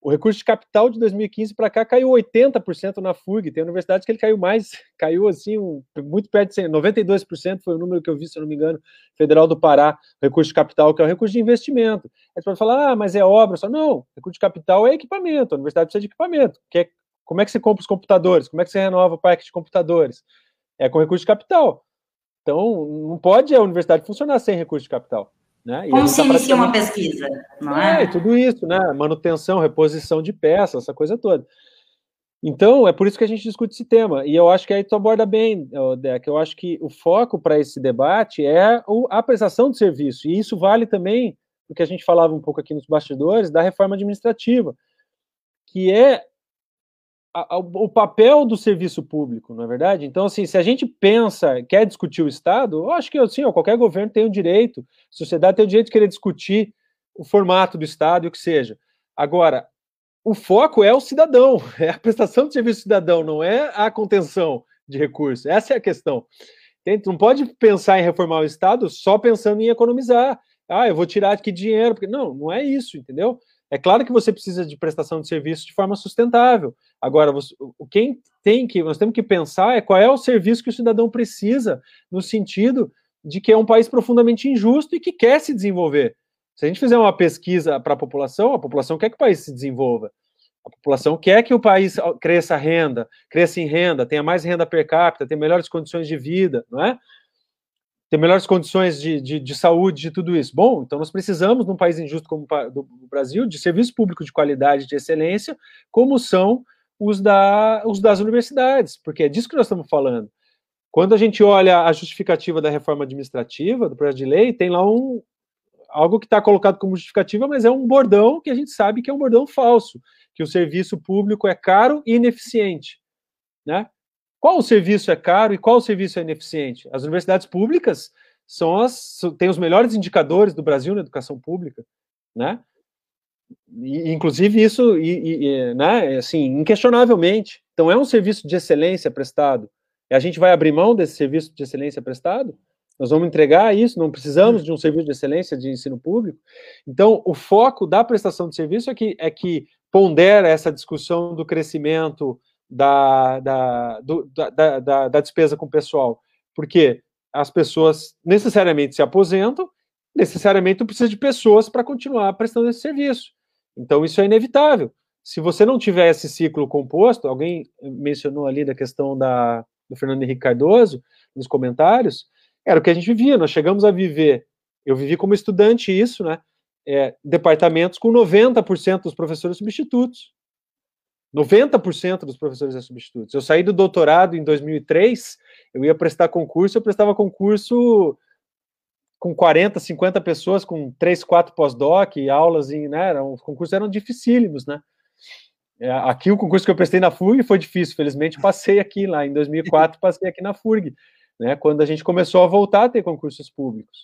O recurso de capital de dois mil e quinze para cá caiu oitenta por cento na FURG. Tem universidade que ele caiu mais, caiu assim, um, muito perto de cem, noventa e dois por cento foi o número que eu vi, se eu não me engano, Federal do Pará, recurso de capital, que é o recurso de investimento. A gente pode falar, ah, mas é obra, só não, recurso de capital é equipamento, a universidade precisa de equipamento. Que é, como é que você compra os computadores? Como é que você renova o parque de computadores? É com recurso de capital. Então, não pode a universidade funcionar sem recurso de capital. Né? E como se inicia uma pesquisa, não é? É, tudo isso, né? Manutenção, reposição de peças, essa coisa toda. Então, é por isso que a gente discute esse tema. E eu acho que aí tu aborda bem, Deca. Eu acho que o foco para esse debate é a prestação de serviço. E isso vale também, o que a gente falava um pouco aqui nos bastidores, da reforma administrativa, que é a, a, o papel do serviço público, não é verdade? Então, assim, se a gente pensa, quer discutir o Estado, eu acho que, assim, ó, qualquer governo tem o direito, a sociedade tem o direito de querer discutir o formato do Estado e o que seja. Agora, o foco é o cidadão, é a prestação de serviço ao cidadão, não é a contenção de recursos. Essa é a questão. Entende? Não pode pensar em reformar o Estado só pensando em economizar. Ah, eu vou tirar aqui dinheiro. Porque... Não, não é isso, entendeu? É claro que você precisa de prestação de serviço de forma sustentável. Agora, o quem tem que nós temos que pensar é qual é o serviço que o cidadão precisa, no sentido de que é um país profundamente injusto e que quer se desenvolver. Se a gente fizer uma pesquisa para a população, a população quer que o país se desenvolva. A população quer que o país cresça renda, cresça em renda, tenha mais renda per capita, tenha melhores condições de vida, não é? Ter melhores condições de, de, de saúde, de tudo isso. Bom, então nós precisamos, num país injusto como o Brasil, de serviço público de qualidade, de excelência, como são os, da, os das universidades, porque é disso que nós estamos falando. Quando a gente olha a justificativa da reforma administrativa, do projeto de lei, tem lá um, algo que está colocado como justificativa, mas é um bordão que a gente sabe que é um bordão falso, que o serviço público é caro e ineficiente, né? Qual o serviço é caro e qual o serviço é ineficiente? As universidades públicas são as, têm os melhores indicadores do Brasil na educação pública, né? E, inclusive isso, e, e, né? Assim, inquestionavelmente. Então é um serviço de excelência prestado. E a gente vai abrir mão desse serviço de excelência prestado? Nós vamos entregar isso? Não precisamos de um serviço de excelência de ensino público? Então o foco da prestação de serviço é que, é que pondera essa discussão do crescimento Da, da, do, da, da, da despesa com o pessoal, porque as pessoas necessariamente se aposentam, necessariamente precisa de pessoas para continuar prestando esse serviço. Então isso é inevitável. Se você não tiver esse ciclo composto, alguém mencionou ali da questão da, do Fernando Henrique Cardoso nos comentários, era o que a gente vivia, nós chegamos a viver, eu vivi como estudante isso, né? É, departamentos com noventa por cento dos professores substitutos, noventa por cento dos professores é substitutos. Eu saí do doutorado em dois mil e três, eu ia prestar concurso, eu prestava concurso com quarenta, cinquenta pessoas, com três, quatro pós-doc, aulas, em, né, eram, os concursos eram dificílimos, né? Aqui o concurso que eu prestei na FURG foi difícil, felizmente passei aqui lá, em dois mil e quatro passei aqui na FURG, né, quando a gente começou a voltar a ter concursos públicos.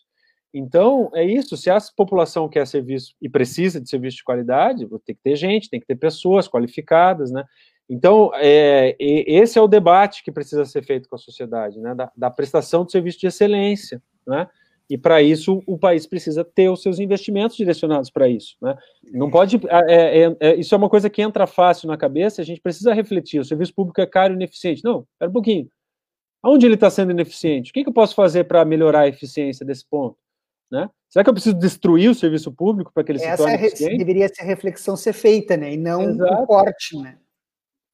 Então, é isso, se a população quer serviço e precisa de serviço de qualidade, tem que ter gente, tem que ter pessoas qualificadas, né? Então, é, esse é o debate que precisa ser feito com a sociedade, né? Da, da prestação de serviço de excelência, né? E para isso, o país precisa ter os seus investimentos direcionados para isso, né? Não pode... É, é, é, isso é uma coisa que entra fácil na cabeça, a gente precisa refletir, o serviço público é caro e ineficiente. Não, espera um pouquinho. Onde ele está sendo ineficiente? O que, que eu posso fazer para melhorar a eficiência desse ponto? Né? Será que eu preciso destruir o serviço público para que ele Essa se torne eficiente? Deveria ser a reflexão ser feita, né? E não Exato. um corte, né?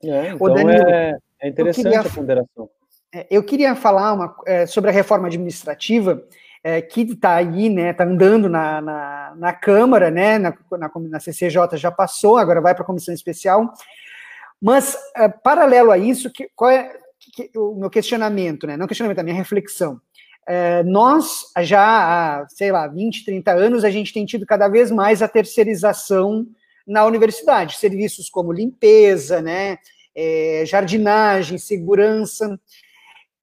É, então Ô, Danilo, é, é interessante queria, a ponderação. Eu queria falar uma, é, sobre a reforma administrativa é, que está aí, né? Está andando na, na, na Câmara, né? Na, na, na C C J já passou, agora vai para a Comissão Especial. Mas, é, paralelo a isso, que, qual é que, o meu questionamento, né? Não questionamento, a minha reflexão. É, nós, já há, sei lá, vinte, trinta anos, a gente tem tido cada vez mais a terceirização na universidade, serviços como limpeza, né, é, jardinagem, segurança,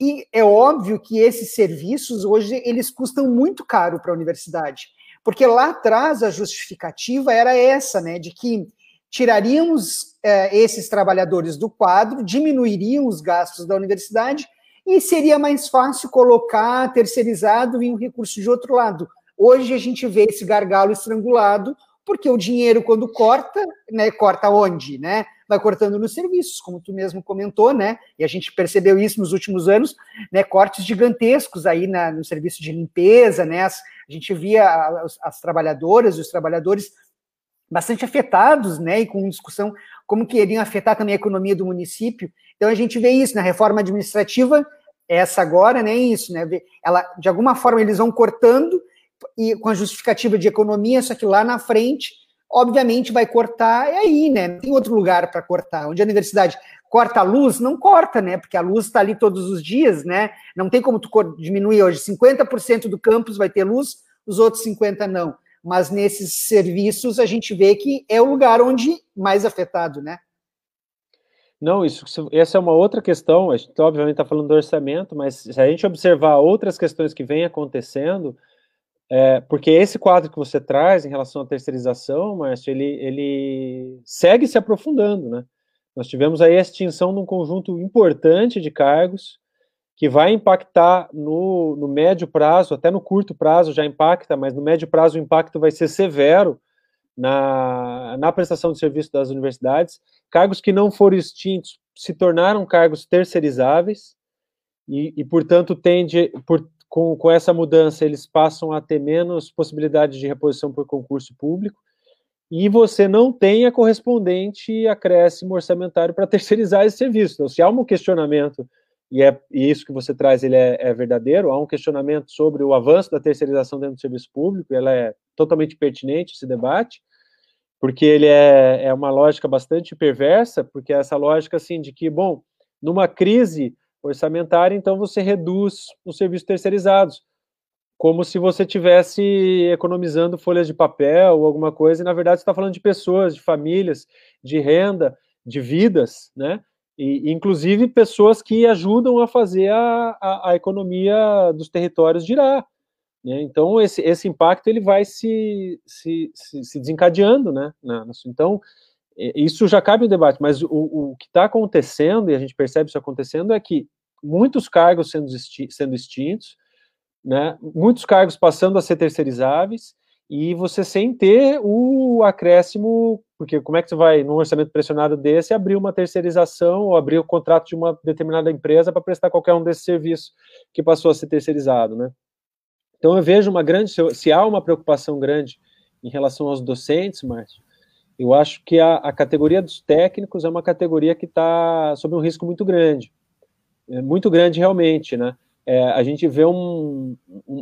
e é óbvio que esses serviços, hoje, eles custam muito caro para a universidade, porque lá atrás a justificativa era essa, né, de que tiraríamos é, esses trabalhadores do quadro, diminuiriam os gastos da universidade, e seria mais fácil colocar terceirizado e um recurso de outro lado. Hoje a gente vê esse gargalo estrangulado, porque o dinheiro, quando corta, né, corta onde? Né? Vai cortando nos serviços, como tu mesmo comentou, né? E a gente percebeu isso nos últimos anos, né, cortes gigantescos aí na, no serviço de limpeza, né? As, a gente via as, as trabalhadoras e os trabalhadores bastante afetados, né, e com discussão como que iriam afetar também a economia do município. Então a gente vê isso na reforma administrativa, essa agora, né, isso, né, ela, de alguma forma eles vão cortando e com a justificativa de economia, só que lá na frente, obviamente vai cortar, é aí, né, não tem outro lugar para cortar, onde a universidade corta a luz, não corta, né, porque a luz está ali todos os dias, né, não tem como tu diminuir hoje, cinquenta por cento do campus vai ter luz, os outros cinquenta por cento não, mas nesses serviços a gente vê que é o lugar onde mais afetado, né. Não, isso, essa é uma outra questão, a gente obviamente está falando do orçamento, mas se a gente observar outras questões que vêm acontecendo, é, porque esse quadro que você traz em relação à terceirização, Márcio, ele, ele segue se aprofundando, né? Nós tivemos aí a extinção de um conjunto importante de cargos que vai impactar no, no médio prazo, até no curto prazo já impacta, mas no médio prazo o impacto vai ser severo na, na prestação de serviço das universidades. Cargos que não foram extintos se tornaram cargos terceirizáveis e, e portanto, tende, por, com, com essa mudança, eles passam a ter menos possibilidade de reposição por concurso público e você não tem a correspondente acréscimo orçamentário para terceirizar esse serviço. Então, se há um questionamento, e, é, e isso que você traz ele é, é verdadeiro, há um questionamento sobre o avanço da terceirização dentro do serviço público, e ela é totalmente pertinente, esse debate, porque ele é, é uma lógica bastante perversa, porque essa lógica, assim, de que, bom, numa crise orçamentária, então você reduz os serviços terceirizados. como se você estivesse economizando folhas de papel ou alguma coisa, e na verdade você está falando de pessoas, de famílias, de renda, de vidas, né? E, inclusive, pessoas que ajudam a fazer a, a, a economia dos territórios girar, né? Então, esse, esse impacto ele vai se, se, se, se desencadeando, né? Então, isso já cabe no debate, mas o, o que está acontecendo, e a gente percebe isso acontecendo, é que muitos cargos sendo, sendo extintos, né? Muitos cargos passando a ser terceirizáveis, e você sem ter o acréscimo, porque como é que você vai, num orçamento pressionado desse, abrir uma terceirização ou abrir o contrato de uma determinada empresa para prestar qualquer um desses serviços que passou a ser terceirizado, né? Então eu vejo uma grande, se há uma preocupação grande em relação aos docentes, Márcio, eu acho que a, a categoria dos técnicos é uma categoria que está sob um risco muito grande, é muito grande realmente, né? É, a gente vê um,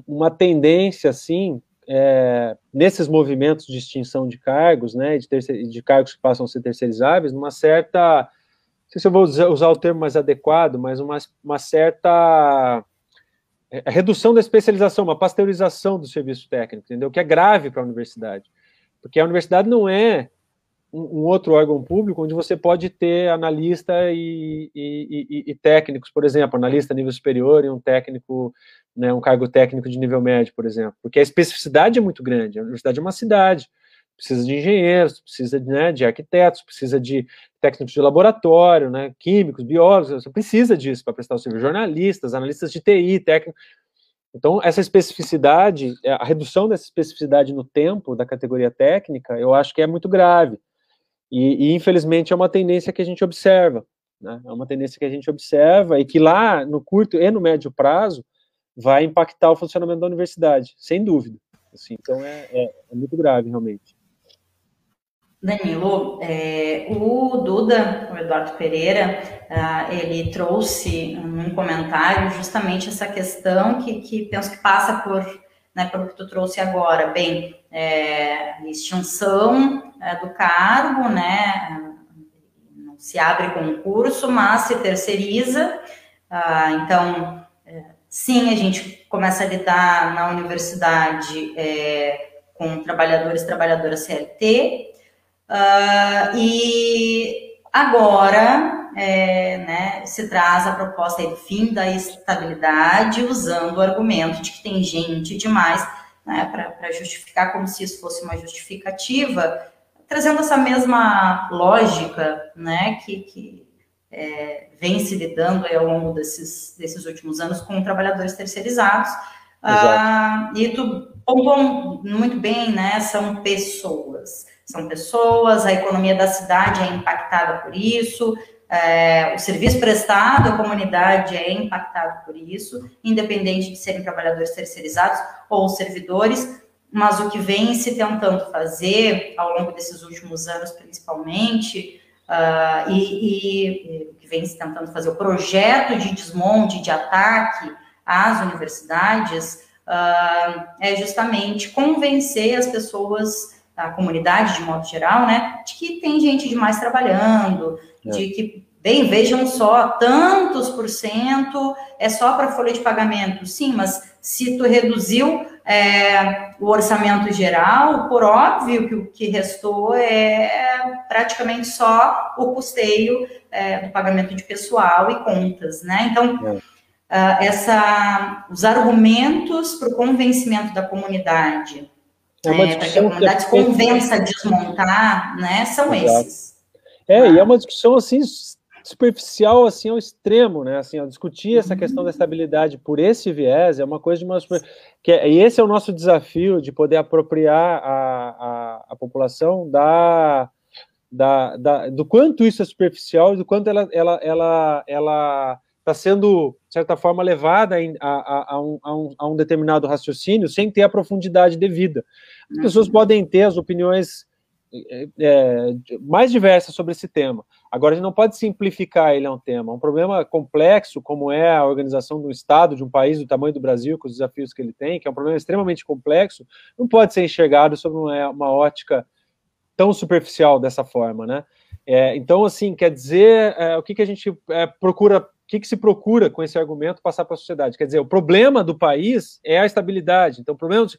uma tendência, assim, É, nesses movimentos de extinção de cargos, né, de, terceir, de cargos que passam a ser terceirizáveis, uma certa, não sei se eu vou usar o termo mais adequado, mas uma, uma certa redução da especialização, uma pasteurização do serviço técnico, entendeu? Que é grave para a universidade, porque a universidade não é um, um outro órgão público onde você pode ter analista e, e, e, e técnicos, por exemplo, analista nível superior e um técnico, né, um cargo técnico de nível médio, por exemplo, porque a especificidade é muito grande. A universidade é uma cidade, precisa de engenheiros, precisa, né, de arquitetos, precisa de técnicos de laboratório, né, químicos, biólogos, você precisa disso para prestar o serviço, jornalistas, analistas de T I, técnicos. Então, essa especificidade, a redução dessa especificidade no tempo da categoria técnica, eu acho que é muito grave, e, e infelizmente é uma tendência que a gente observa, né, é uma tendência que a gente observa, e que lá no curto e no médio prazo vai impactar o funcionamento da universidade, sem dúvida. Assim, então, é, é, é muito grave, realmente. Danilo, é, o Duda, o Eduardo Pereira, ah, ele trouxe um comentário justamente essa questão que, que penso que passa por, né, pelo que tu trouxe agora. Bem, é, extinção é, do cargo, né, não se abre concurso, mas se terceiriza, ah, então... Sim, a gente começa a lidar na universidade é, com trabalhadores e trabalhadoras C L T, uh, e agora é, né, se traz a proposta aí do fim da estabilidade, usando o argumento de que tem gente demais, né, para justificar, como se isso fosse uma justificativa, trazendo essa mesma lógica, né, que... que É, vem se lidando aí ao longo desses, desses últimos anos com trabalhadores terceirizados. Ah, e tu pontuou muito bem, né? São pessoas, são pessoas, a economia da cidade é impactada por isso, é, o serviço prestado à comunidade é impactado por isso, independente de serem trabalhadores terceirizados ou servidores, mas o que vem se tentando fazer ao longo desses últimos anos, principalmente... Uh, e o que vem se tentando fazer, o projeto de desmonte, de ataque às universidades, uh, é justamente convencer as pessoas, a comunidade de modo geral, né, de que tem gente demais trabalhando, é. de que, bem, vejam só, tantos por cento é só para folha de pagamento. Sim, mas se tu reduziu É, o orçamento geral, por óbvio que o que restou é praticamente só o custeio é, do pagamento de pessoal e contas, né? Então, é. essa, os argumentos para o convencimento da comunidade, é é, para que a comunidade se convença a desmontar, né, são Exato. esses. É, tá? E é uma discussão, assim, superficial, assim, ao extremo, né, assim, ó, discutir essa questão da estabilidade por esse viés é uma coisa de uma... Que é, e esse é o nosso desafio, de poder apropriar a, a, a população da, da, da, do quanto isso é superficial e do quanto ela está ela, ela, ela tá sendo, de certa forma, levada em, a, a, a, um, a, um, a um determinado raciocínio sem ter a profundidade devida. As pessoas podem ter as opiniões É, mais diversa sobre esse tema. Agora, a gente não pode simplificar ele a um tema. É um problema complexo, como é a organização do Estado, de um país do tamanho do Brasil, com os desafios que ele tem, que é um problema extremamente complexo, não pode ser enxergado sob uma, uma ótica tão superficial dessa forma, né? É, então, assim, quer dizer, é, o que, que a gente é, procura O que, que se procura com esse argumento passar para a sociedade? Quer dizer, o problema do país é a estabilidade. Então, o problema... De...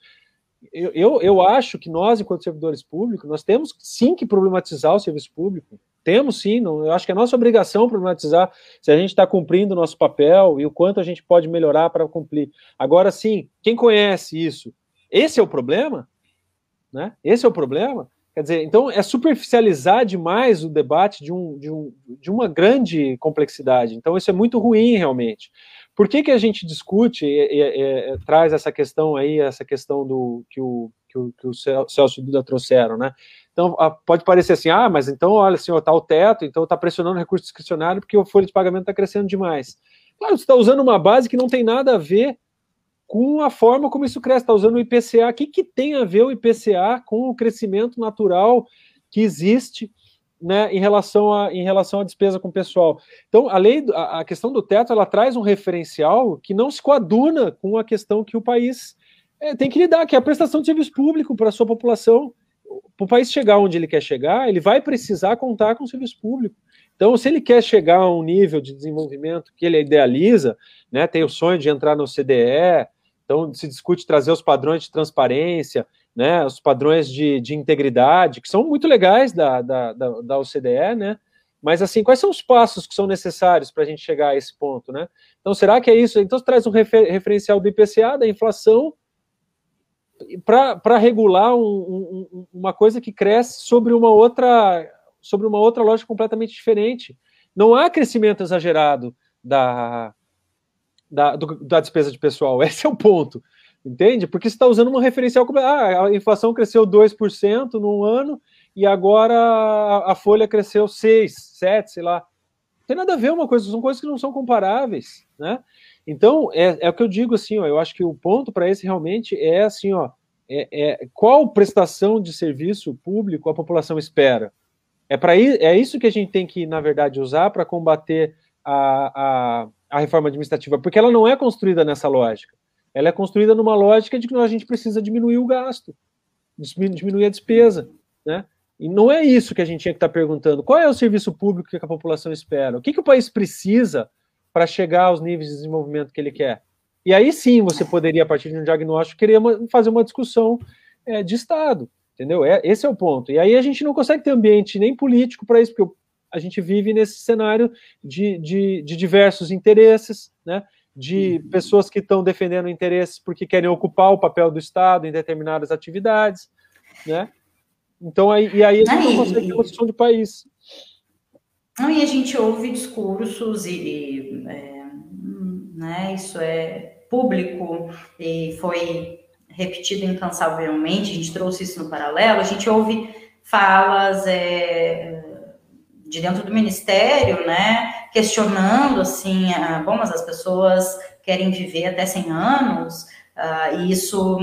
Eu, eu, eu acho que nós, enquanto servidores públicos, nós temos sim que problematizar o serviço público. Temos sim, não, eu acho que é nossa obrigação problematizar se a gente está cumprindo o nosso papel e o quanto a gente pode melhorar para cumprir. Agora, sim, quem conhece isso, esse é o problema? Né? Esse é o problema? Quer dizer, então é superficializar demais o debate de, um, de, um, de uma grande complexidade. Então isso é muito ruim, realmente. Por que que a gente discute e, e, e traz essa questão aí, essa questão do que o, que o, que o Celso e Duda trouxeram, né? Então a, pode parecer assim, ah, mas então olha, assim, ó, tá o teto, então tá pressionando o recurso discricionário porque o folha de pagamento tá crescendo demais. Claro, você está usando uma base que não tem nada a ver com a forma como isso cresce, está usando o I P C A. O que, que tem a ver o I P C A com o crescimento natural que existe, né, em relação a, em relação à despesa com o pessoal? Então, a, lei, a, a questão do teto, ela traz um referencial que não se coaduna com a questão que o país é, tem que lidar, que é a prestação de serviço público para a sua população. Para o país chegar onde ele quer chegar, ele vai precisar contar com o serviço público. Então, se ele quer chegar a um nível de desenvolvimento que ele idealiza, né, tem o sonho de entrar no O C D E, então se discute trazer os padrões de transparência, né, os padrões de, de integridade, que são muito legais da, da, da, da O C D E, né? Mas assim, quais são os passos que são necessários para a gente chegar a esse ponto, né? Então será que é isso? Então traz um refer, referencial do I P C A, da inflação, para regular um, um, uma coisa que cresce sobre uma outra, sobre uma outra lógica completamente diferente. Não há crescimento exagerado da... Da, do, da despesa de pessoal, esse é o ponto, entende? Porque você está usando uma referencial como, ah, a inflação cresceu dois por cento num ano e agora a, a folha cresceu seis, sete, sei lá. Não tem nada a ver uma coisa, são coisas que não são comparáveis, né? Então, é, é o que eu digo assim, ó, eu acho que o ponto para esse realmente é assim, ó, é, é, qual prestação de serviço público a população espera? É, pra, é isso que a gente tem que, na verdade, usar para combater a... a a reforma administrativa, porque ela não é construída nessa lógica. Ela é construída numa lógica de que a gente precisa diminuir o gasto, diminuir a despesa, né? E não é isso que a gente tinha que estar perguntando. Qual é o serviço público que a população espera? O que, que o país precisa para chegar aos níveis de desenvolvimento que ele quer? E aí sim, você poderia, a partir de um diagnóstico, querer fazer uma discussão é, de Estado, entendeu? É, esse é o ponto. E aí a gente não consegue ter ambiente nem político para isso, porque o a gente vive nesse cenário de, de, de diversos interesses, né? De pessoas que estão defendendo interesses porque querem ocupar o papel do Estado em determinadas atividades, né? Então, aí, e aí a gente não consegue ter uma discussão de país. Não, e a gente ouve discursos e, e é, né, isso é público e foi repetido incansavelmente, a gente trouxe isso no paralelo, a gente ouve falas... É, de dentro do Ministério, né, questionando, assim, ah, bom, mas as pessoas querem viver até cem anos, ah, e isso,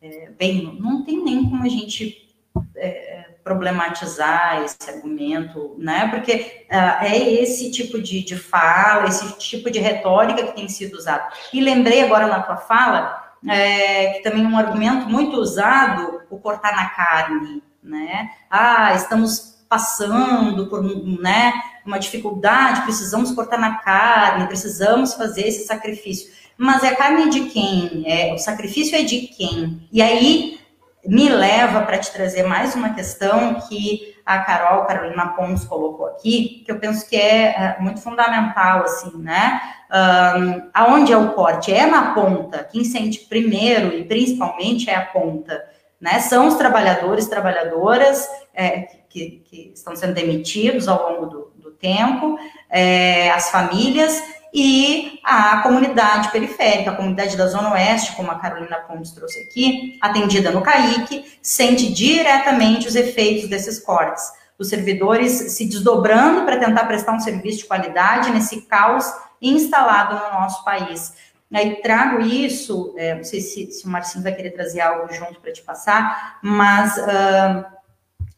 é, bem, não tem nem como a gente é, problematizar esse argumento, né, porque ah, é esse tipo de, de fala, esse tipo de retórica que tem sido usado. E lembrei agora na tua fala, é, que também é um argumento muito usado, o cortar na carne, né, ah, estamos... passando por, né, uma dificuldade, precisamos cortar na carne, precisamos fazer esse sacrifício. Mas a carne é de quem? É, o sacrifício é de quem? E aí me leva para te trazer mais uma questão que a Carol, Carolina Pons, colocou aqui, que eu penso que é muito fundamental, assim, né? Um, aonde é o corte? É na ponta. Quem sente primeiro e principalmente é a ponta, né? São os trabalhadores, trabalhadoras, é, Que, que estão sendo demitidos ao longo do, do tempo, é, as famílias e a comunidade periférica, a comunidade da Zona Oeste, como a Carolina Pontes trouxe aqui, atendida no CAIC, sente diretamente os efeitos desses cortes. Os servidores se desdobrando para tentar prestar um serviço de qualidade nesse caos instalado no nosso país. Aí trago isso, é, não sei se, se o Marcinho vai querer trazer algo junto para te passar, mas... Uh,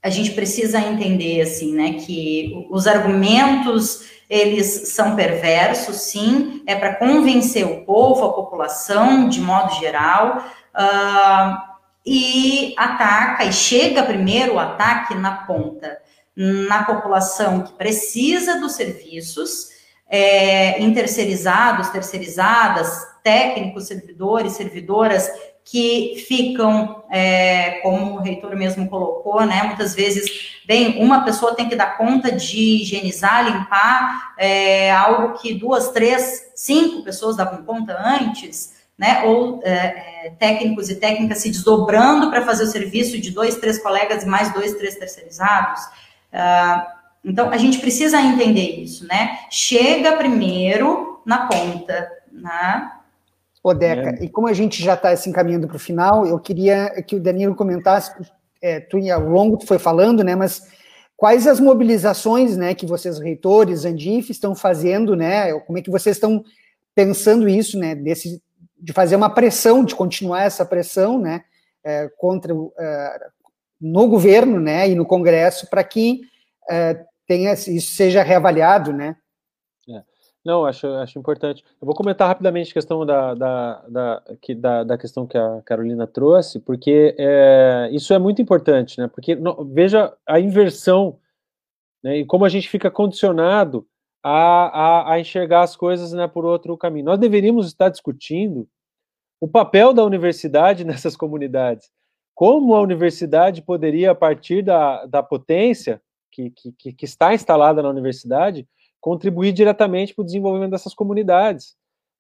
a gente precisa entender, assim, né, que os argumentos, eles são perversos, sim, é para convencer o povo, a população, de modo geral, uh, e ataca, e chega primeiro o ataque na ponta, na população que precisa dos serviços, é, em terceirizados, terceirizadas, técnicos, servidores, servidoras que ficam, é, como o reitor mesmo colocou, né, muitas vezes, bem, uma pessoa tem que dar conta de higienizar, limpar, é, algo que duas, três, cinco pessoas davam conta antes, né, ou é, técnicos e técnicas se desdobrando para fazer o serviço de dois, três colegas e mais dois, três terceirizados. Uh, então, a gente precisa entender isso, né, chega primeiro na ponta, né. Ô, Deca, é. E como a gente já está se assim, encaminhando para o final, eu queria que o Danilo comentasse, é, tu, ao longo tu foi falando, né, mas quais as mobilizações, né, que vocês, reitores, Andif, estão fazendo, né, como é que vocês estão pensando isso, né, desse, de fazer uma pressão, de continuar essa pressão, né, é, contra, é, no governo, né, e no Congresso, para que é, tenha, isso seja reavaliado, né? É. Não, acho, acho importante. Eu vou comentar rapidamente a questão da, da, da, que, da, da questão que a Carolina trouxe, porque é, isso é muito importante, né? Porque não, veja a inversão, né? E como a gente fica condicionado a, a, a enxergar as coisas, né, por outro caminho. Nós deveríamos estar discutindo o papel da universidade nessas comunidades. Como a universidade poderia, a partir da, da potência que, que, que está instalada na universidade, contribuir diretamente para o desenvolvimento dessas comunidades,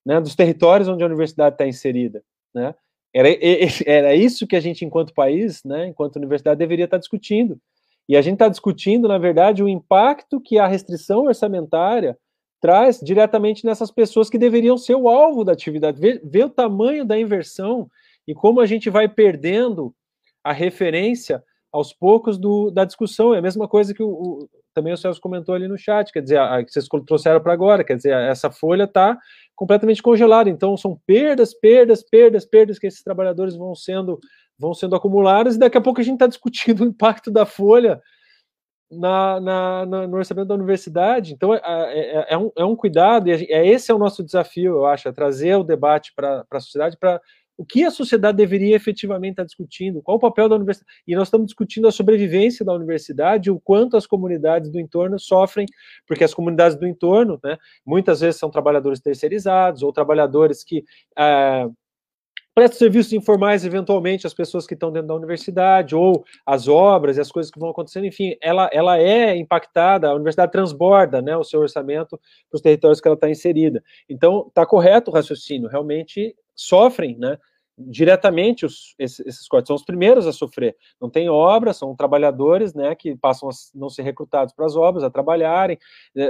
né, dos territórios onde a universidade está inserida, né? Era, era isso que a gente, enquanto país, né, enquanto universidade, deveria estar discutindo. E a gente está discutindo, na verdade, o impacto que a restrição orçamentária traz diretamente nessas pessoas que deveriam ser o alvo da atividade. Vê, vê o tamanho da inversão e como a gente vai perdendo a referência aos poucos do, da discussão. É a mesma coisa que o... o também o Celso comentou ali no chat, quer dizer, a, a que vocês trouxeram para agora, quer dizer, a, essa folha está completamente congelada, então são perdas, perdas, perdas, perdas que esses trabalhadores vão sendo, vão sendo acumuladas, e daqui a pouco a gente está discutindo o impacto da folha na, na, na, no orçamento da universidade. Então é, é, é, um, é um cuidado, e a gente, é, esse é o nosso desafio, eu acho, é trazer o debate para a sociedade, para o que a sociedade deveria efetivamente estar discutindo, qual o papel da universidade, e nós estamos discutindo a sobrevivência da universidade, o quanto as comunidades do entorno sofrem, porque as comunidades do entorno, né, muitas vezes são trabalhadores terceirizados, ou trabalhadores que é, prestam serviços informais, eventualmente, às pessoas que estão dentro da universidade, ou as obras e as coisas que vão acontecendo, enfim, ela, ela é impactada, a universidade transborda, né, o seu orçamento para os territórios que ela está inserida. Então, está correto o raciocínio, realmente sofrem, né, diretamente os, esses, esses cortes, são os primeiros a sofrer, não tem obra, são trabalhadores, né, que passam a não ser recrutados para as obras, a trabalharem,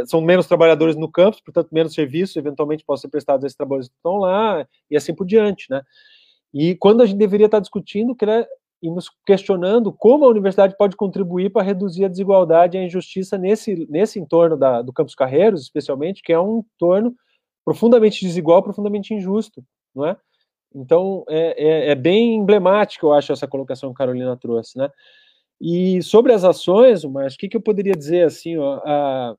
são menos trabalhadores no campus, portanto menos serviços eventualmente podem ser prestados a esses trabalhadores que estão lá, e assim por diante, né, e quando a gente deveria estar discutindo, né, e nos questionando como a universidade pode contribuir para reduzir a desigualdade e a injustiça nesse, nesse entorno da, do campus Carreiros, especialmente, que é um entorno profundamente desigual, profundamente injusto, não é? Então, é, é, é bem emblemático, eu acho, essa colocação que a Carolina trouxe, né? E sobre as ações, mas o que, que eu poderia dizer, assim, ó, a,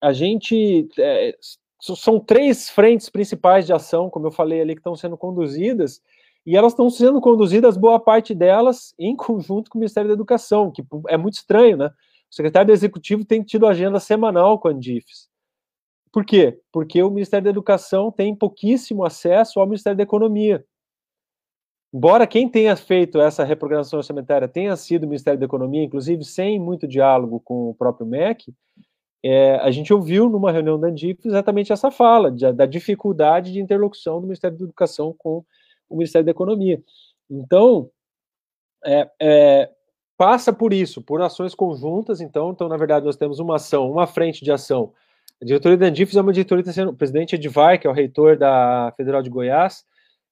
a gente... É, são três frentes principais de ação, como eu falei ali, que estão sendo conduzidas, e elas estão sendo conduzidas, boa parte delas, em conjunto com o Ministério da Educação, que é muito estranho, né? O secretário executivo tem tido agenda semanal com a Andifes. Por quê? Porque o Ministério da Educação tem pouquíssimo acesso ao Ministério da Economia. Embora quem tenha feito essa reprogramação orçamentária tenha sido o Ministério da Economia, inclusive sem muito diálogo com o próprio M E C, é, a gente ouviu numa reunião da Andips exatamente essa fala, de, da dificuldade de interlocução do Ministério da Educação com o Ministério da Economia. Então, é, é, passa por isso, por ações conjuntas, então, então, na verdade, nós temos uma ação, uma frente de ação. A diretoria da Andifes é uma diretoria que está sendo... O presidente Edvar, que é o reitor da Federal de Goiás,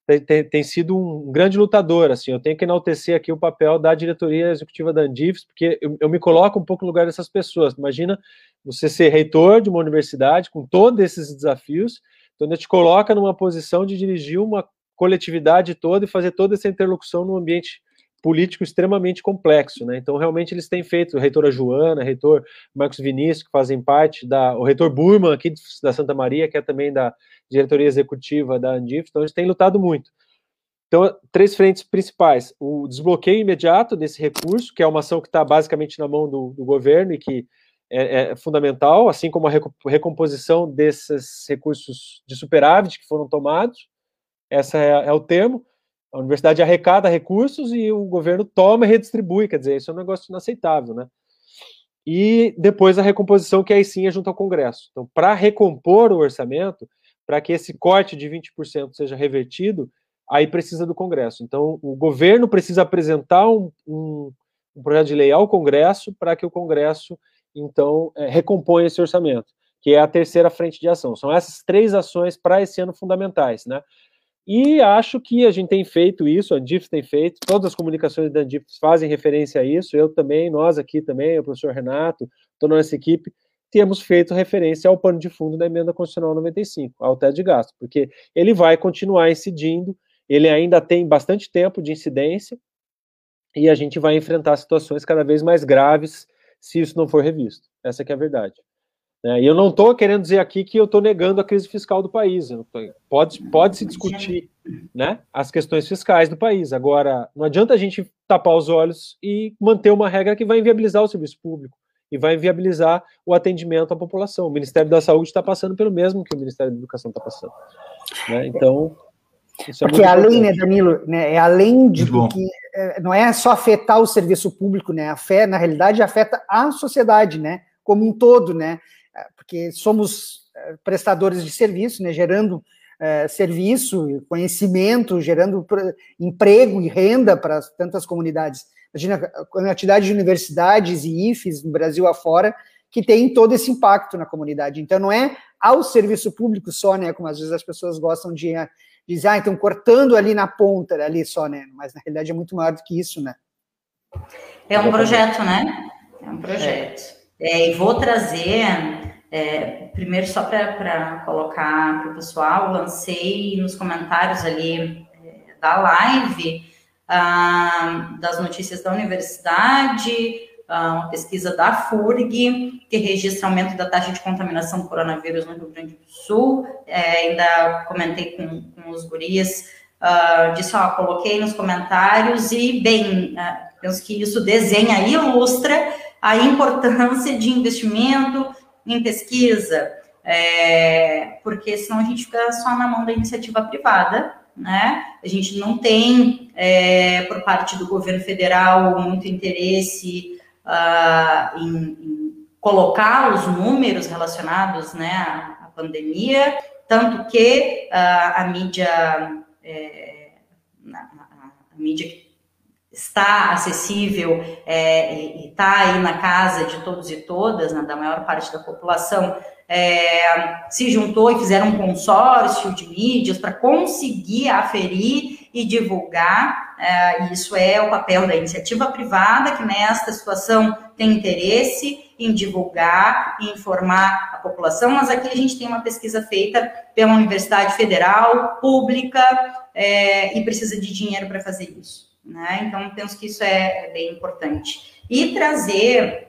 tem, tem sido um grande lutador, assim. Eu tenho que enaltecer aqui o papel da diretoria executiva da Andifes, porque eu, eu me coloco um pouco no lugar dessas pessoas. Imagina você ser reitor de uma universidade com todos esses desafios, então te coloca numa posição de dirigir uma coletividade toda e fazer toda essa interlocução num ambiente político extremamente complexo, né? Então, realmente, eles têm feito, a reitora Joana, o reitor Marcos Vinícius, que fazem parte da... O reitor Burman, aqui da Santa Maria, que é também da diretoria executiva da Andif, então, eles têm lutado muito. Então, três frentes principais. O desbloqueio imediato desse recurso, que é uma ação que está basicamente na mão do, do governo e que é, é fundamental, assim como a recomposição desses recursos de superávit que foram tomados, esse é, é o termo. A universidade arrecada recursos e o governo toma e redistribui, quer dizer, isso é um negócio inaceitável, né? E depois a recomposição, que aí sim é junto ao Congresso. Então, para recompor o orçamento, para que esse corte de vinte por cento seja revertido, aí precisa do Congresso. Então, o governo precisa apresentar um, um, um projeto de lei ao Congresso para que o Congresso, então, é, recomponha esse orçamento, que é a terceira frente de ação. São essas três ações para esse ano fundamentais, né? E acho que a gente tem feito isso, a Andips tem feito, todas as comunicações da Andips fazem referência a isso, eu também, nós aqui também, o professor Renato, toda a nossa equipe, temos feito referência ao pano de fundo da Emenda Constitucional noventa e cinco, ao teto de gasto, porque ele vai continuar incidindo, ele ainda tem bastante tempo de incidência, e a gente vai enfrentar situações cada vez mais graves se isso não for revisto. Essa que é a verdade. E eu não estou querendo dizer aqui que eu estou negando a crise fiscal do país. Eu não tô, pode, pode se discutir, né, as questões fiscais do país. Agora, não adianta a gente tapar os olhos e manter uma regra que vai inviabilizar o serviço público e vai inviabilizar o atendimento à população. O Ministério da Saúde está passando pelo mesmo que o Ministério da Educação está passando. Né? Então, isso é muito importante. Porque além, né, Danilo, né, além de que não é só afetar o serviço público, né, afeta, na realidade afeta a sociedade, né, como um todo, né? Porque somos prestadores de serviço, né, gerando uh, serviço, conhecimento, gerando emprego e renda para tantas comunidades. Imagina a quantidade de universidades e I F Es no Brasil afora que tem todo esse impacto na comunidade. Então, não é ao serviço público só, né, como às vezes as pessoas gostam de, de dizer, ah, então cortando ali na ponta, ali só, né, mas na realidade é muito maior do que isso, né. É um projeto, né, é um projeto. É. É, e vou trazer, é, primeiro só para colocar para o pessoal, lancei nos comentários ali é, da live, ah, das notícias da universidade, ah, uma pesquisa da FURG, que registra aumento da taxa de contaminação por coronavírus no Rio Grande do Sul, é, ainda comentei com, com os guris, ah, disse, ó, coloquei nos comentários e, bem, ah, penso que isso desenha e ilustra a importância de investimento em pesquisa, é, porque senão a gente fica só na mão da iniciativa privada, né? A gente não tem, é, por parte do governo federal, muito interesse uh, em, em colocar os números relacionados, né, à, à pandemia, tanto que uh, a mídia, é, a mídia que está acessível, é, e está aí na casa de todos e todas, né, da maior parte da população, é, se juntou e fizeram um consórcio de mídias para conseguir aferir e divulgar, é, isso é o papel da iniciativa privada, que nesta situação tem interesse em divulgar e informar a população, mas aqui a gente tem uma pesquisa feita pela Universidade Federal, pública, é, e precisa de dinheiro para fazer isso. Né? Então, penso que isso é bem importante. E trazer,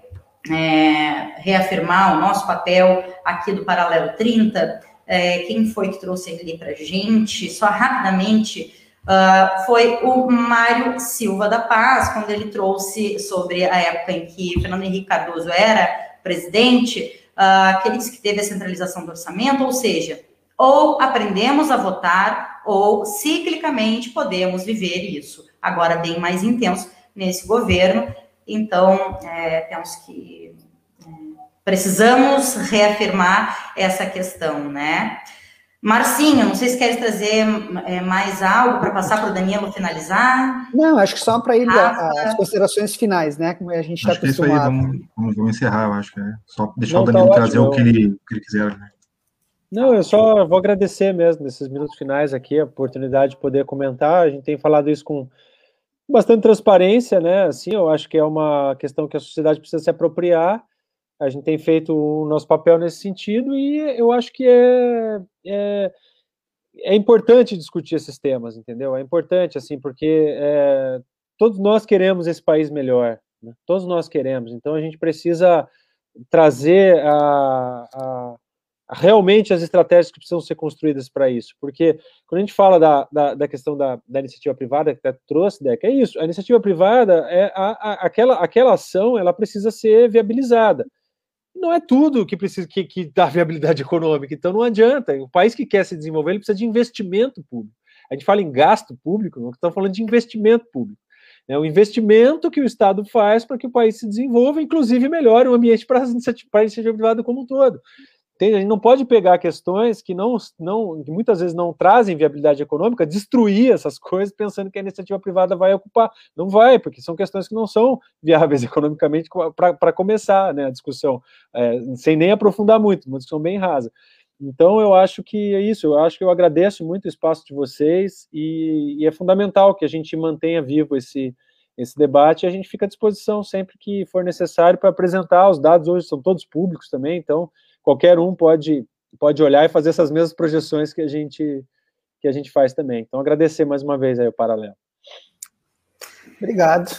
é, reafirmar o nosso papel aqui do Paralelo trinta, é, quem foi que trouxe ele para a gente, só rapidamente, uh, foi o Mário Silva da Paz, quando ele trouxe sobre a época em que Fernando Henrique Cardoso era presidente, uh, que ele disse que teve a centralização do orçamento, ou seja, ou aprendemos a votar, ou ciclicamente podemos viver isso. Agora bem mais intenso nesse governo, então, é, penso que é, precisamos reafirmar essa questão, né? Marcinho, não sei se queres trazer é, mais algo para passar para o Danilo finalizar. Não, acho que só para ir ah, às considerações finais, né? Como a gente está acostumado. Isso aí, vamos, vamos, vamos encerrar, eu acho que é só deixar não, o Danilo tá trazer ótimo. o que ele, o que ele quiser, né? Não, eu só vou agradecer mesmo, nesses minutos finais aqui, a oportunidade de poder comentar. A gente tem falado isso com bastante transparência, né? Assim, eu acho que é uma questão que a sociedade precisa se apropriar. A gente tem feito o nosso papel nesse sentido e eu acho que é, é, é importante discutir esses temas, entendeu? É importante, assim, porque é, todos nós queremos esse país melhor, né? Todos nós queremos. Então, a gente precisa trazer a... a realmente as estratégias que precisam ser construídas para isso, porque quando a gente fala da, da, da questão da, da iniciativa privada que até trouxe, Deca, é isso, a iniciativa privada, é a, a, aquela, aquela ação, ela precisa ser viabilizada, Não é tudo que precisa que, que dá viabilidade econômica, então não adianta. O país que quer se desenvolver, ele precisa de investimento público. A gente fala em gasto público, não estamos falando de investimento público. É o investimento que o Estado faz para que o país se desenvolva, inclusive melhore o ambiente para a iniciativa privada como um todo. Entende? A gente não pode pegar questões que, não, não, que muitas vezes não trazem viabilidade econômica, destruir essas coisas pensando que a iniciativa privada vai ocupar. Não vai, porque são questões que não são viáveis economicamente para começar, né, a discussão, é, sem nem aprofundar muito, uma discussão bem rasa. Então, eu acho que é isso, eu acho que eu agradeço muito o espaço de vocês e, e é fundamental que a gente mantenha vivo esse, esse debate e a gente fica à disposição sempre que for necessário para apresentar os dados, hoje são todos públicos também, então qualquer um pode, pode olhar e fazer essas mesmas projeções que a gente, que a gente faz também. Então, agradecer mais uma vez aí o Paralelo. Obrigado.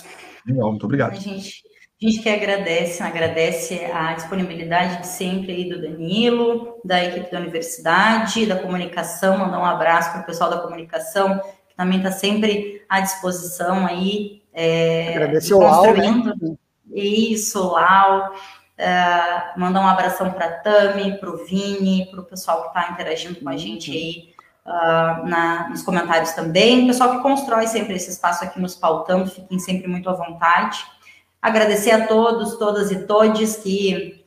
Legal, muito obrigado. A gente, a gente que agradece, agradece a disponibilidade de sempre aí do Danilo, da equipe da universidade, da comunicação, mandar um abraço para o pessoal da comunicação, que também está sempre à disposição aí, é, agradecer construindo. Ao, né? Isso, Lau. Uh, mandar um abração para a Tami, para o Vini, para o pessoal que está interagindo com a gente aí uh, na, nos comentários também. O pessoal que constrói sempre esse espaço aqui nos pautando, fiquem sempre muito à vontade. Agradecer a todos, todas e todes que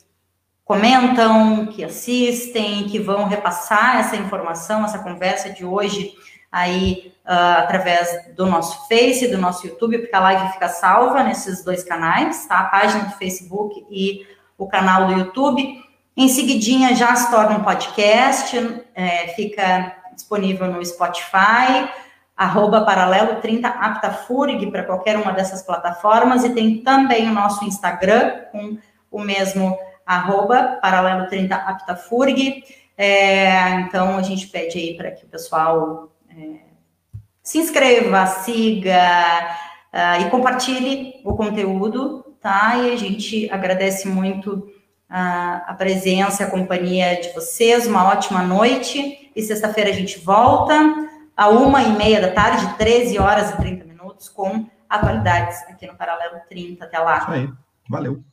comentam, que assistem, que vão repassar essa informação, essa conversa de hoje aí uh, através do nosso Face, do nosso YouTube, porque a live fica salva nesses dois canais, tá? A página do Facebook e o canal do YouTube. Em seguidinha já se torna um podcast, é, fica disponível no Spotify, arroba Paralelo trinta APTAFURG para qualquer uma dessas plataformas, e tem também o nosso Instagram com o mesmo arroba Paralelo trinta APTAFURG. É, então a gente pede aí para que o pessoal é, se inscreva, siga uh, e compartilhe o conteúdo. Tá? E a gente agradece muito a, a presença, a companhia de vocês, uma ótima noite, e sexta-feira a gente volta, a uma e meia da tarde, treze horas e trinta minutos, com atualidades aqui no Paralelo trinta, até lá. Isso aí, valeu.